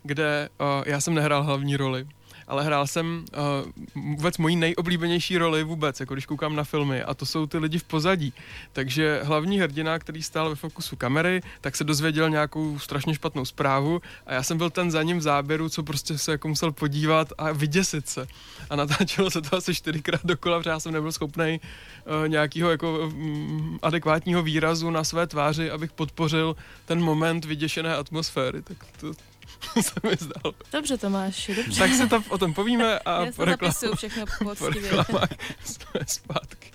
kde uh, já jsem nehrál hlavní roli, ale hrál jsem uh, vůbec moji nejoblíbenější roli vůbec, jako když koukám na filmy, a to jsou ty lidi v pozadí. Takže hlavní hrdina, který stál ve fokusu kamery, tak se dozvěděl nějakou strašně špatnou zprávu a já jsem byl ten za ním v záběru, co prostě se jako musel podívat a vyděsit se. A natáčelo se to asi čtyřikrát dokola, protože já jsem nebyl schopnej uh, nějakého jako um, adekvátního výrazu na své tváři, abych podpořil ten moment vyděšené atmosféry. Tak to se mi zdalo. Dobře, Tomáši, dobře. Tak se tam o tom povíme a po reklamách všechno poctivě. Jsme zpátky.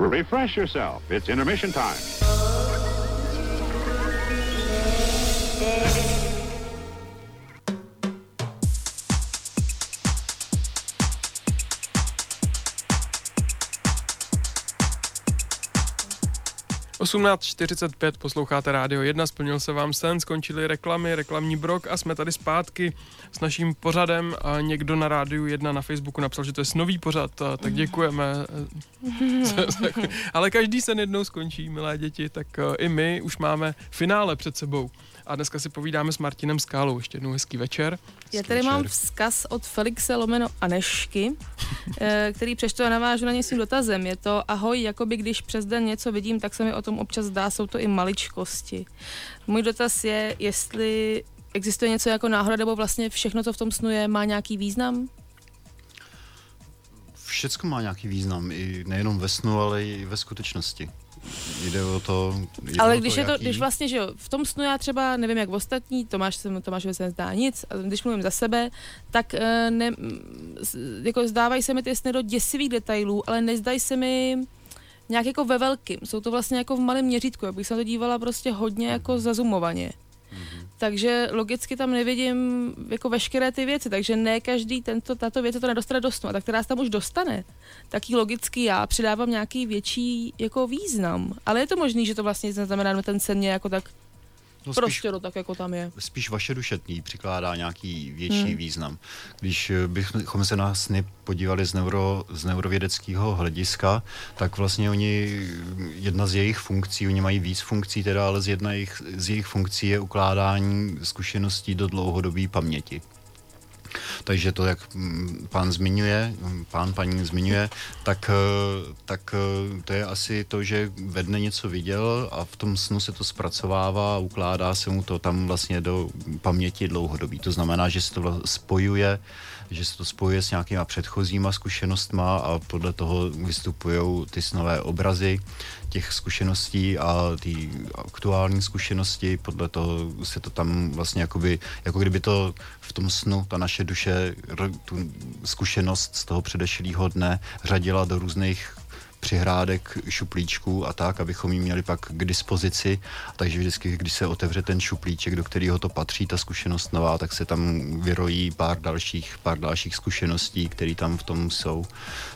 Refresh yourself. It's intermission time. osmnáct čtyřicet pět posloucháte Rádio jedna, splnil se vám sen, skončily reklamy, reklamní blok a jsme tady zpátky s naším pořadem. A někdo na Rádiu jedna na Facebooku napsal, že to je nový pořad, tak děkujeme. Ale každý sen jednou skončí, milé děti, tak i my už máme finále před sebou. A dneska si povídáme s Martinem Skálou. Ještě jednou hezký večer. Hezký Já tady večer. Mám vzkaz od Felixe lomeno Anešky, který přečtu a navážu na ně svým dotazem. Je to ahoj, jakoby když přes den něco vidím, tak se mi o tom občas zdá, jsou to i maličkosti. Můj dotaz je, jestli existuje něco jako náhoda, nebo vlastně všechno, co v tom snu je, má nějaký význam? Všecko má nějaký význam, i nejenom ve snu, ale i ve skutečnosti. Jde o to, jde ale o když to, je to, jaký... když vlastně, že jo, v tom snu já třeba nevím, jak ostatní, Tomáš, Tomášovi se nezdá nic, a když mluvím za sebe, tak ne, jako zdávají se mi ty sny do děsivých detailů, ale nezdají se mi nějak jako ve velkým, jsou to vlastně jako v malém měřítku, já bych se na to dívala prostě hodně jako zazumovaně. Mm-hmm. Takže logicky tam nevidím jako veškeré ty věci, takže ne každý tento, tato věc to nedostane do snu. A tak která se tam už dostane, tak jí logicky já přidávám nějaký větší jako význam. Ale je to možný, že to vlastně nic neznamená, no ten sen je jako tak no prostěro, tak jako tam je. Spíš vaše duše tý přikládá nějaký větší hmm. význam. Když bychom se na sny podívali z, neuro, z neurovědeckého hlediska, tak vlastně oni, jedna z jejich funkcí, oni mají víc funkcí teda, ale z jedna jejich, z jejich funkcí je ukládání zkušeností do dlouhodobé paměti. Takže to, jak pán zmiňuje, pán paní zmiňuje, tak, tak to je asi to, že ve dne něco viděl a v tom snu se to zpracovává, ukládá se mu to tam vlastně do paměti dlouhodobí. To znamená, že se to spojuje, že se to spojuje s nějakýma předchozíma zkušenostma a podle toho vystupují ty snové obrazy těch zkušeností a ty aktuální zkušenosti, podle toho se to tam vlastně jakoby, jako kdyby to v tom snu, ta naše duše, tu zkušenost z toho předešlého dne řadila do různých přihrádek, šuplíčků a tak, abychom ji měli pak k dispozici. Takže vždycky, když se otevře ten šuplíček, do kterého to patří, ta zkušenost nová, tak se tam vyrojí pár dalších, pár dalších zkušeností, které tam v tom jsou.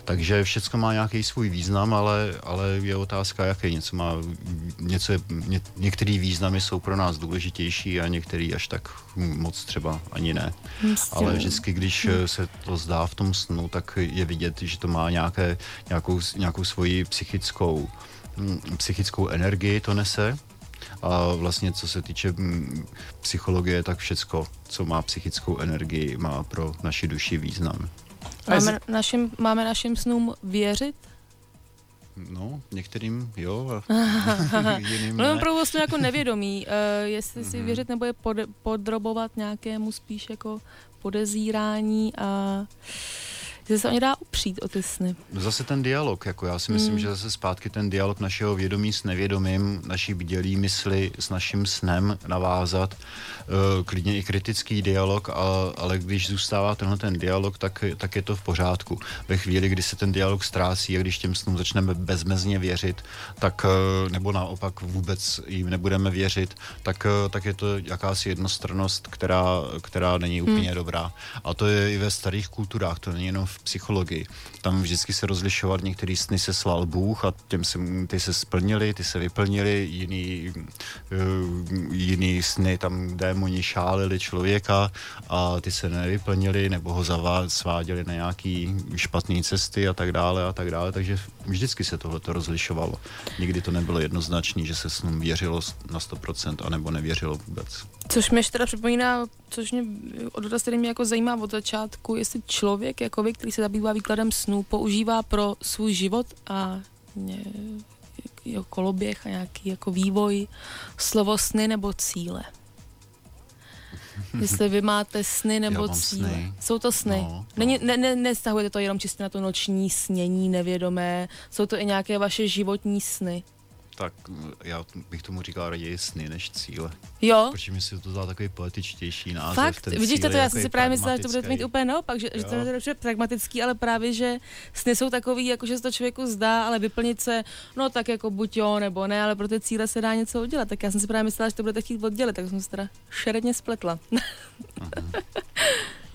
Takže všecko má nějaký svůj význam, ale, ale je otázka, jaký něco má. Něco je, ně, některý významy jsou pro nás důležitější a některý až tak moc třeba ani ne. Myslím. Ale vždycky, když se to zdá v tom snu, tak je vidět, že to má nějaké, nějakou, nějakou svoji psychickou, psychickou energii to nese a vlastně co se týče psychologie, tak všecko, co má psychickou energii, má pro naši duši význam. Máme našim, máme našim snům věřit? No, některým jo, ale jiným ne. No, pro snu jako nevědomí, uh, jestli si věřit nebo je pod, podrobovat nějakému spíš jako podezírání a... že se o ně dá upřít o ty sny. Zase ten dialog, jako já si myslím, mm. že zase zpátky ten dialog našeho vědomí s nevědomím, naší bdělý mysli s naším snem navázat, uh, klidně i kritický dialog, a, ale když zůstává tenhle ten dialog, tak, tak je to v pořádku. Ve chvíli, kdy se ten dialog ztrácí a když těm snům začneme bezmezně věřit, tak uh, nebo naopak vůbec jim nebudeme věřit, tak, uh, tak je to jakási jednostrannost, která, která není úplně mm. dobrá. A to je i ve starých kulturách, to není jenom v psychologii. Tam vždycky se rozlišovat, některý sny se slal Bůh a těm se, ty se splnili, ty se vyplnili, jiný, uh, jiný sny, tam démoni šálili člověka a ty se nevyplnili, nebo ho zavá, sváděli na nějaký špatné cesty a tak dále a tak dále, takže vždycky se tohleto rozlišovalo. Nikdy to nebylo jednoznačné, že se snům věřilo na sto procent anebo nevěřilo vůbec. Což mě ještě teda připomíná, což mě odraz, který mě jako zajímá od začátku, jestli člověk jako vy, který se zabývá výkladem snů, používá pro svůj život a ne, jeho koloběh a nějaký jako vývoj slovo sny nebo cíle. Jestli vy máte sny nebo cíle. Sny. Jsou to sny. No, Není, no. Ne, ne, nestahujete to jenom čistě na to noční snění nevědomé, jsou to i nějaké vaše životní sny. Tak já bych tomu říkal raději sny než cíle. Jo. Protože mi se to dá takový poetičtější název. Fakt? Vidíš to, já jsem si právě myslela, že to bude mít úplně naopak, že, že to je dobře pragmatický, ale právě, že sny jsou takový, jako že se to člověku zdá, ale vyplnit se, no tak jako buď jo, nebo ne, ale pro ty cíle se dá něco udělat. Tak já jsem si právě myslela, že to budete chtít oddělit, tak jsem se teda šeredně spletla.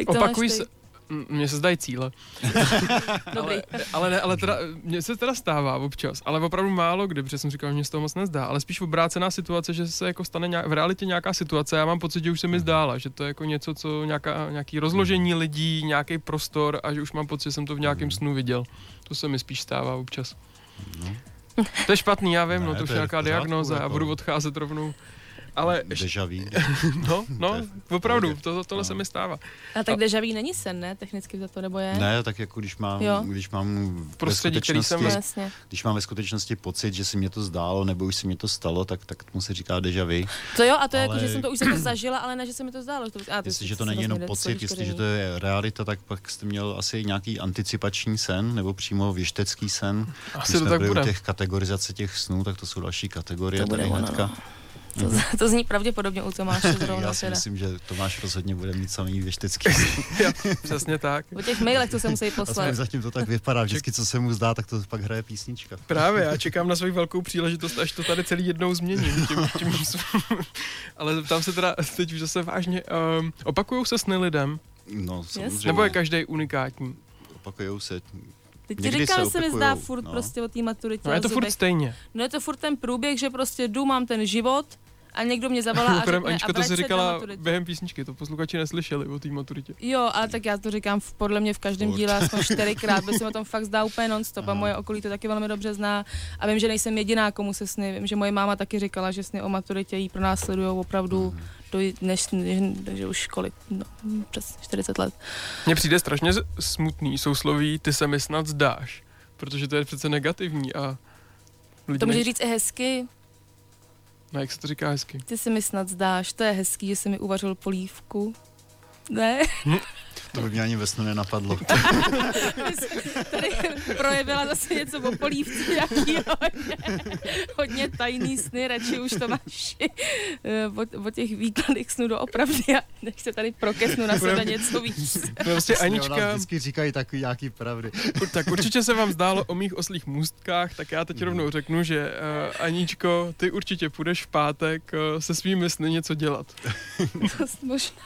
Opakuj se. Mně se zdají cíle. ale, ale, ne, ale teda, mně se teda stává občas, ale opravdu málo kdy, protože jsem říkal, že mě se toho moc nezdá, ale spíš obrácená situace, že se jako stane nějak, v realitě nějaká situace, já mám pocit, že už se mi zdála, že to je jako něco, co nějaká, nějaký rozložení lidí, nějaký prostor a že už mám pocit, že jsem to v nějakém snu viděl. To se mi spíš stává občas. To je špatný, já vím, ne, no, to už je nějaká diagnóza, já jako... budu odcházet rovnou. Ale deja vu. No, no, opravdu, to, tohle no. se mi stává. A tak deja vu není sen, ne? Technicky za to, nebo je? Ne, tak jako když mám, když mám, prostředí, který jsem vlastně. Když mám ve skutečnosti pocit, že se mě to zdálo, nebo už se mě to stalo, tak, tak tomu se říká deja vu. To jo, a to ale... je jako, že jsem to už se to zažila, ale ne, že se mi to zdálo. To... A, jestliže to není jenom pocit, jestliže to je realita, tak pak jste měl asi nějaký anticipační sen, nebo přímo věštecký sen. Asi to tak bude. Těch kategorizace těch snů, tak to jsou další kategorie tady hnedka. To, to zní pravděpodobně u Tomáše zrovna. Já si myslím, že Tomáš rozhodně bude mít samý věštecký. Přesně tak. O těch mailech, co se musí poslat. Aspoň zatím to tak vypadá. Vždycky, co se mu zdá, tak to pak hraje písnička. Právě, já čekám na svou velkou příležitost, až to tady celý jednou změním. Tím, tím, ale tam se teda teď už zase vážně. Um, opakujou se sny lidem? No, samozřejmě. Nebo je každej unikátní? Opakujou se... Teď ti říkám, že se mi zdá furt no. prostě o té maturitě. No je to furt stejně. No je to furt ten průběh, že prostě jdu, mám ten život a někdo mě zavolá a řekne, Anička, a to si říkala během písničky, to posluchači neslyšeli o té maturitě. Jo, ale tak já to říkám v, podle mě v každém díle aspoň čtyřikrát, protože se mi o tom fakt zdá úplně non-stop a moje okolí to taky velmi dobře zná a vím, že nejsem jediná, komu se sny, vím, že moje máma taky říkala, že sny o maturitě jí pronásledujou opravdu mm. do, než, než, takže už kolik, no, přes čtyřicet let. Mně přijde strašně smutný sousloví, ty se mi snad zdáš, protože to je přece negativní a... To může říct i hezky. No, jak se to říká hezky? Ty se mi snad zdáš, to je hezký, že jsi mi uvařil polívku. Ne? Hm. To by mě ani ve snu nenapadlo. Tady projevila zase něco o polívce, jaký hodně, hodně tajný sny, radši už to máš o, o těch výkladech snů doopravdy, než se tady prokesnu na sebe něco víc. Prostě Anička... Vždycky říkají takový nějaký pravdy. Tak určitě se vám zdálo o mých oslých můstkách, tak já teď rovnou řeknu, že uh, Aničko, ty určitě půjdeš v pátek uh, se svými sny něco dělat. To možná...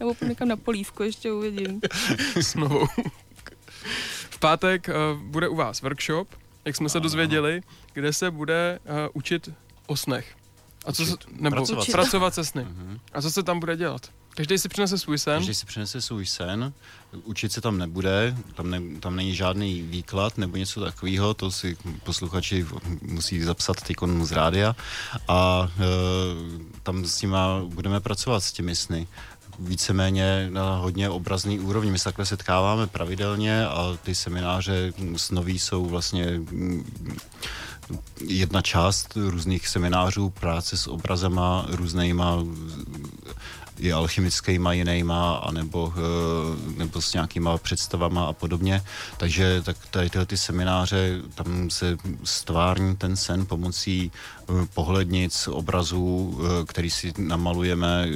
Nebo někam na polívku, ještě uvidím. S novou. V pátek uh, bude u vás workshop, jak jsme se dozvěděli, kde se bude uh, učit o snech. A co se, nebo pracovat, pracovat se sny. Uh-huh. A co se tam bude dělat? Každý si přinese svůj sen. Každý si přinese svůj sen. Učit se tam nebude, tam, ne, tam není žádný výklad nebo něco takového, to si posluchači musí zapsat teďkon z rádia. A uh, tam s nima budeme pracovat s těmi sny. Víceméně na hodně obrazný úrovni. My se takhle setkáváme pravidelně a ty semináře snový jsou vlastně jedna část různých seminářů, práce s obrazama různýma, i alchemickýma, jinýma, anebo, nebo s nějakýma představama a podobně. Takže tak tady tyhle ty semináře, tam se stvární ten sen pomocí pohlednic, obrazů, který si namalujeme,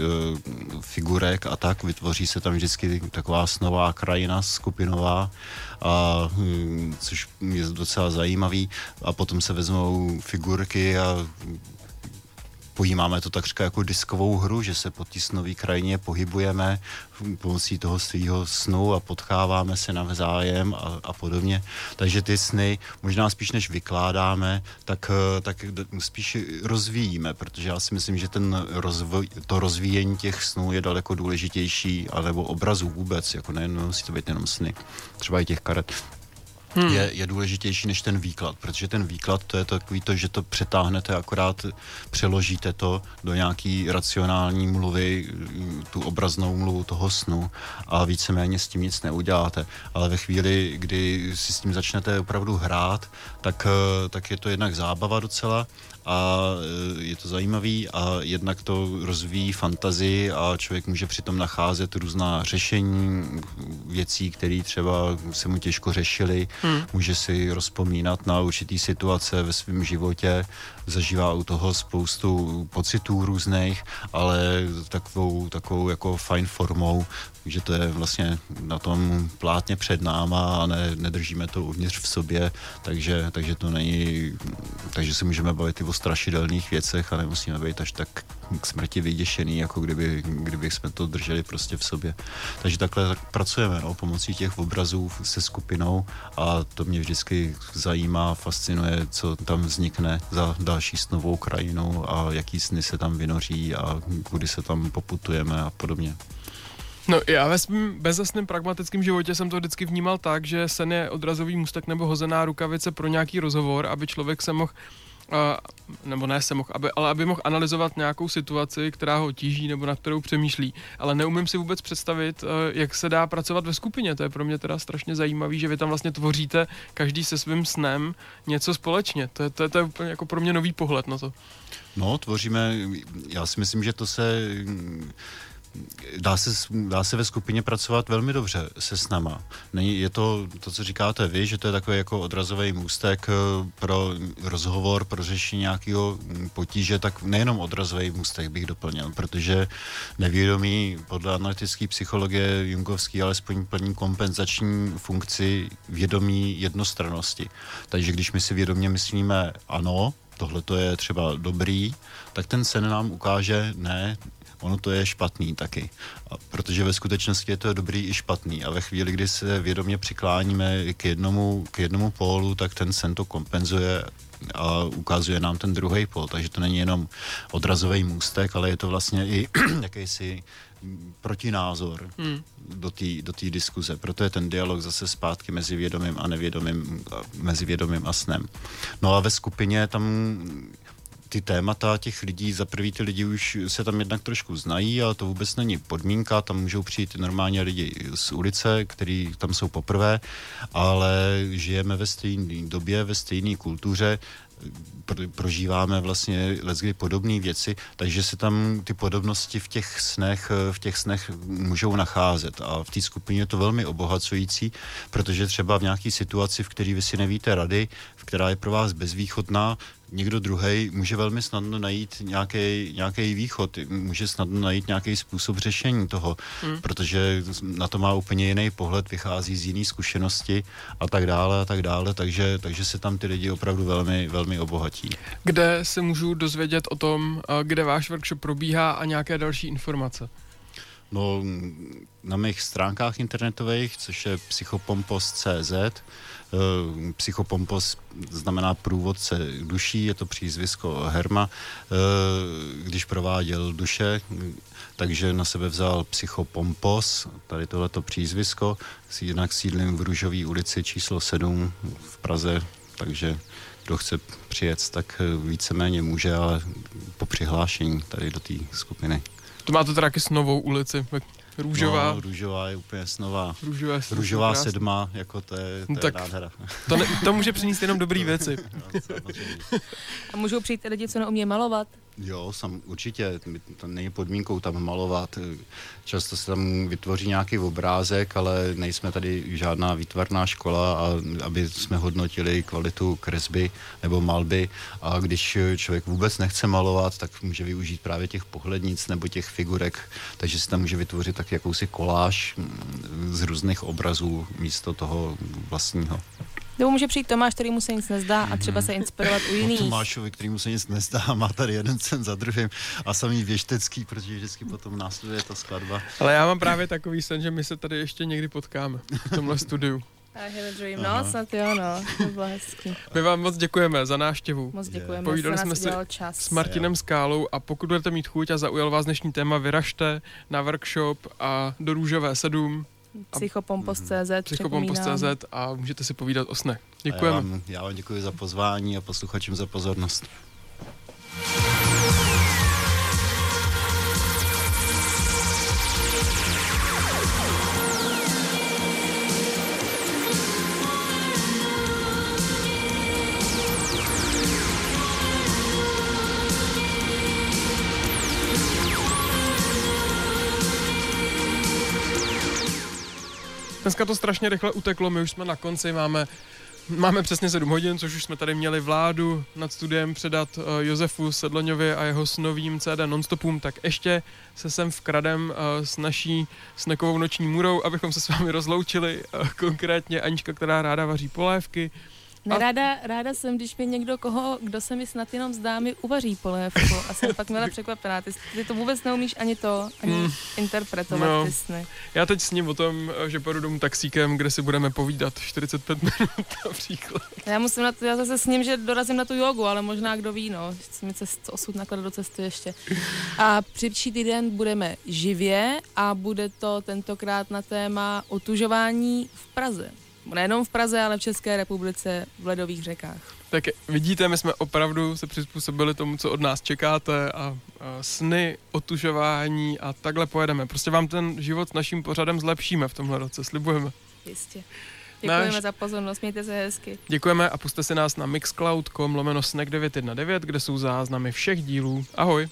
figurek a tak. Vytvoří se tam vždycky taková snová krajina skupinová, a, což je docela zajímavý. A potom se vezmou figurky a pojímáme to takřka jako diskovou hru, že se po té snové krajině pohybujeme pomocí toho svého snu a potkáváme se navzájem a, a podobně. Takže ty sny možná spíš než vykládáme, tak, tak spíš rozvíjíme, protože já si myslím, že ten rozvoj, to rozvíjení těch snů je daleko důležitější, alebo obrazů vůbec, jako nejen, musí to být jenom sny, třeba i těch karet. Hmm. Je, je důležitější než ten výklad, protože ten výklad to je takový to, že to přetáhnete, akorát přeložíte to do nějaký racionální mluvy, tu obraznou mluvu toho snu a víceméně s tím nic neuděláte. Ale ve chvíli, kdy si s tím začnete opravdu hrát, tak, tak je to jednak zábava docela a je to zajímavý a jednak to rozvíjí fantazii a člověk může přitom nacházet různá řešení věcí, které třeba se mu těžko řešily, hmm. může si rozpomínat na určitý situace ve svém životě, zažívá u toho spoustu pocitů různých, ale takovou, takovou jako fajn formou, že to je vlastně na tom plátně před náma a ne, nedržíme to uvnitř v sobě, takže, takže to není, takže se můžeme bavit i o strašidelných věcech a nemusíme být až tak k smrti vyděšený, jako kdyby, kdyby jsme to drželi prostě v sobě. Takže takhle tak pracujeme, no, pomocí těch obrazů se skupinou a to mě vždycky zajímá, fascinuje, co tam vznikne za další snovou krajinou a jaký sny se tam vynoří a kudy se tam poputujeme a podobně. No já ve svým bezesným pragmatickým životě jsem to vždycky vnímal tak, že sen je odrazový můstek nebo hozená rukavice pro nějaký rozhovor, aby člověk se mohl, nebo ne se mohl, aby, ale aby mohl analyzovat nějakou situaci, která ho tíží nebo na kterou přemýšlí. Ale neumím si vůbec představit, jak se dá pracovat ve skupině. To je pro mě teda strašně zajímavý, že vy tam vlastně tvoříte každý se svým snem něco společně. To je, to je, to je úplně jako pro mě nový pohled na to. No, tvoříme, já si myslím, že to se... Dá se, dá se ve skupině pracovat velmi dobře se snama. Není, je to, to, co říkáte vy, že to je takový jako odrazový můstek pro rozhovor, pro řešení nějakého potíže, tak nejenom odrazový můstek bych doplnil, protože nevědomí podle analytické psychologie jungovský alespoň plní kompenzační funkci vědomí jednostrannosti. Takže když my si vědomě myslíme ano, tohle to je třeba dobrý, tak ten sen nám ukáže ne, ono to je špatný taky, a protože ve skutečnosti je to dobrý i špatný a ve chvíli, kdy se vědomě přikláníme k jednomu, k jednomu pólu, tak ten sen to kompenzuje a ukazuje nám ten druhý pól, takže to není jenom odrazový můstek, ale je to vlastně i jakýsi protinázor hmm. do té do té diskuze. Proto je ten dialog zase zpátky mezi vědomým a nevědomým, mezi vědomým a snem. No a ve skupině tam ty témata těch lidí, za prvý ty lidi už se tam jednak trošku znají, ale to vůbec není podmínka, tam můžou přijít normálně lidi z ulice, kteří tam jsou poprvé, ale žijeme ve stejné době, ve stejné kultuře, prožíváme vlastně leckdy podobné věci, takže se tam ty podobnosti v těch snech, v těch snech můžou nacházet a v té skupině je to velmi obohacující, protože třeba v nějaké situaci, v které vy si nevíte rady, která je pro vás bezvýchodná, někdo druhej může velmi snadno najít nějaký, nějaký východ, může snadno najít nějaký způsob řešení toho, hmm. protože na to má úplně jiný pohled, vychází z jiné zkušenosti a tak dále a tak dále, takže, takže se tam ty lidi opravdu velmi, velmi obohatí. Kde se můžu dozvědět o tom, kde váš workshop probíhá a nějaké další informace? No, na mých stránkách internetových, což je psychopompos tečka cé zet. Psychopompos znamená průvodce duší, je to přízvisko Herma, když prováděl duše, takže na sebe vzal psychopompos, tady tohleto přízvisko, jinak sídlím v Růžové ulici číslo sedm v Praze, takže kdo chce přijet, tak víceméně může, ale po přihlášení tady do té skupiny. To má to teda taky snovou ulici, Růžová. No, Růžová je úplně snová. Růžová, Růžová sedma, jako to je, to no je nádhera. To, ne, to může přinést jenom dobrý věci. A můžou přijít lidi, co neumějí malovat? Jo, sam, určitě, to není podmínkou tam malovat. Často se tam vytvoří nějaký obrázek, ale nejsme tady žádná výtvarná škola, a aby jsme hodnotili kvalitu kresby nebo malby. A když člověk vůbec nechce malovat, tak může využít právě těch pohlednic nebo těch figurek, takže se tam může vytvořit tak jakousi koláž z různých obrazů místo toho vlastního. Nebo může přijít Tomáš, kterýmu se nic nezdá a třeba se inspirovat u jiných. O Tomášovi, kterýmu se nic nezdá, má tady jeden sen za druhým a samý věštecký, protože vždycky potom následuje ta skladba. Ale já mám právě takový sen, že my se tady ještě někdy potkáme v tomhle studiu. I have a dream. No, snad jo, no. To bylo hezký. My vám moc děkujeme za návštěvu. Moc děkujeme. Povídali jsme si čas s Martinem Skálou a pokud budete mít chuť a zaujal vás dnešní téma, vyražte na workshop a do Růžové sedm. psychopompos tečka cé zet psychopompos tečka cé zet a můžete si povídat o snech. Děkujeme. Já vám, já vám děkuji za pozvání a posluchačům za pozornost. Dneska to strašně rychle uteklo, my už jsme na konci, máme, máme přesně sedm hodin, což už jsme tady měli vládu nad studiem předat Josefu Sedloňovi a jeho snovým C D Nonstopům, tak ještě se sem vkradem s naší snekovou noční můrou, abychom se s vámi rozloučili, konkrétně Anička, která ráda vaří polévky. Ráda, ráda jsem, když mi někdo, koho, kdo se mi snad jenom zdá, mi uvaří polévku a jsem pak měla překvapená. Ty, ty to vůbec neumíš ani to, ani mm. interpretovat no. ty sny. Já teď sním o tom, že pojedu domů taxíkem, kde si budeme povídat čtyřicet pět minut například. Já musím na to, já zase sním, že dorazím na tu jogu, ale možná kdo ví, no. Chci mi cest, osud nakladu do cesty ještě. A příští týden budeme živě a bude to tentokrát na téma otužování v Praze. Nejenom v Praze, ale v České republice, v ledových řekách. Tak vidíte, my jsme opravdu se přizpůsobili tomu, co od nás čekáte a, a sny, otužování a takhle pojedeme. Prostě vám ten život s naším pořadem zlepšíme v tomhle roce, slibujeme. Jistě. Děkujeme Náš... za pozornost, mějte se hezky. Děkujeme a pusťte si nás na mixcloud tečka com lomeno snek devět set devatenáct, kde jsou záznamy všech dílů. Ahoj.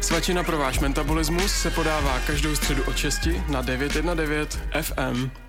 Svačina pro váš metabolismus se podává každou středu od šesti na devět set devatenáct F M.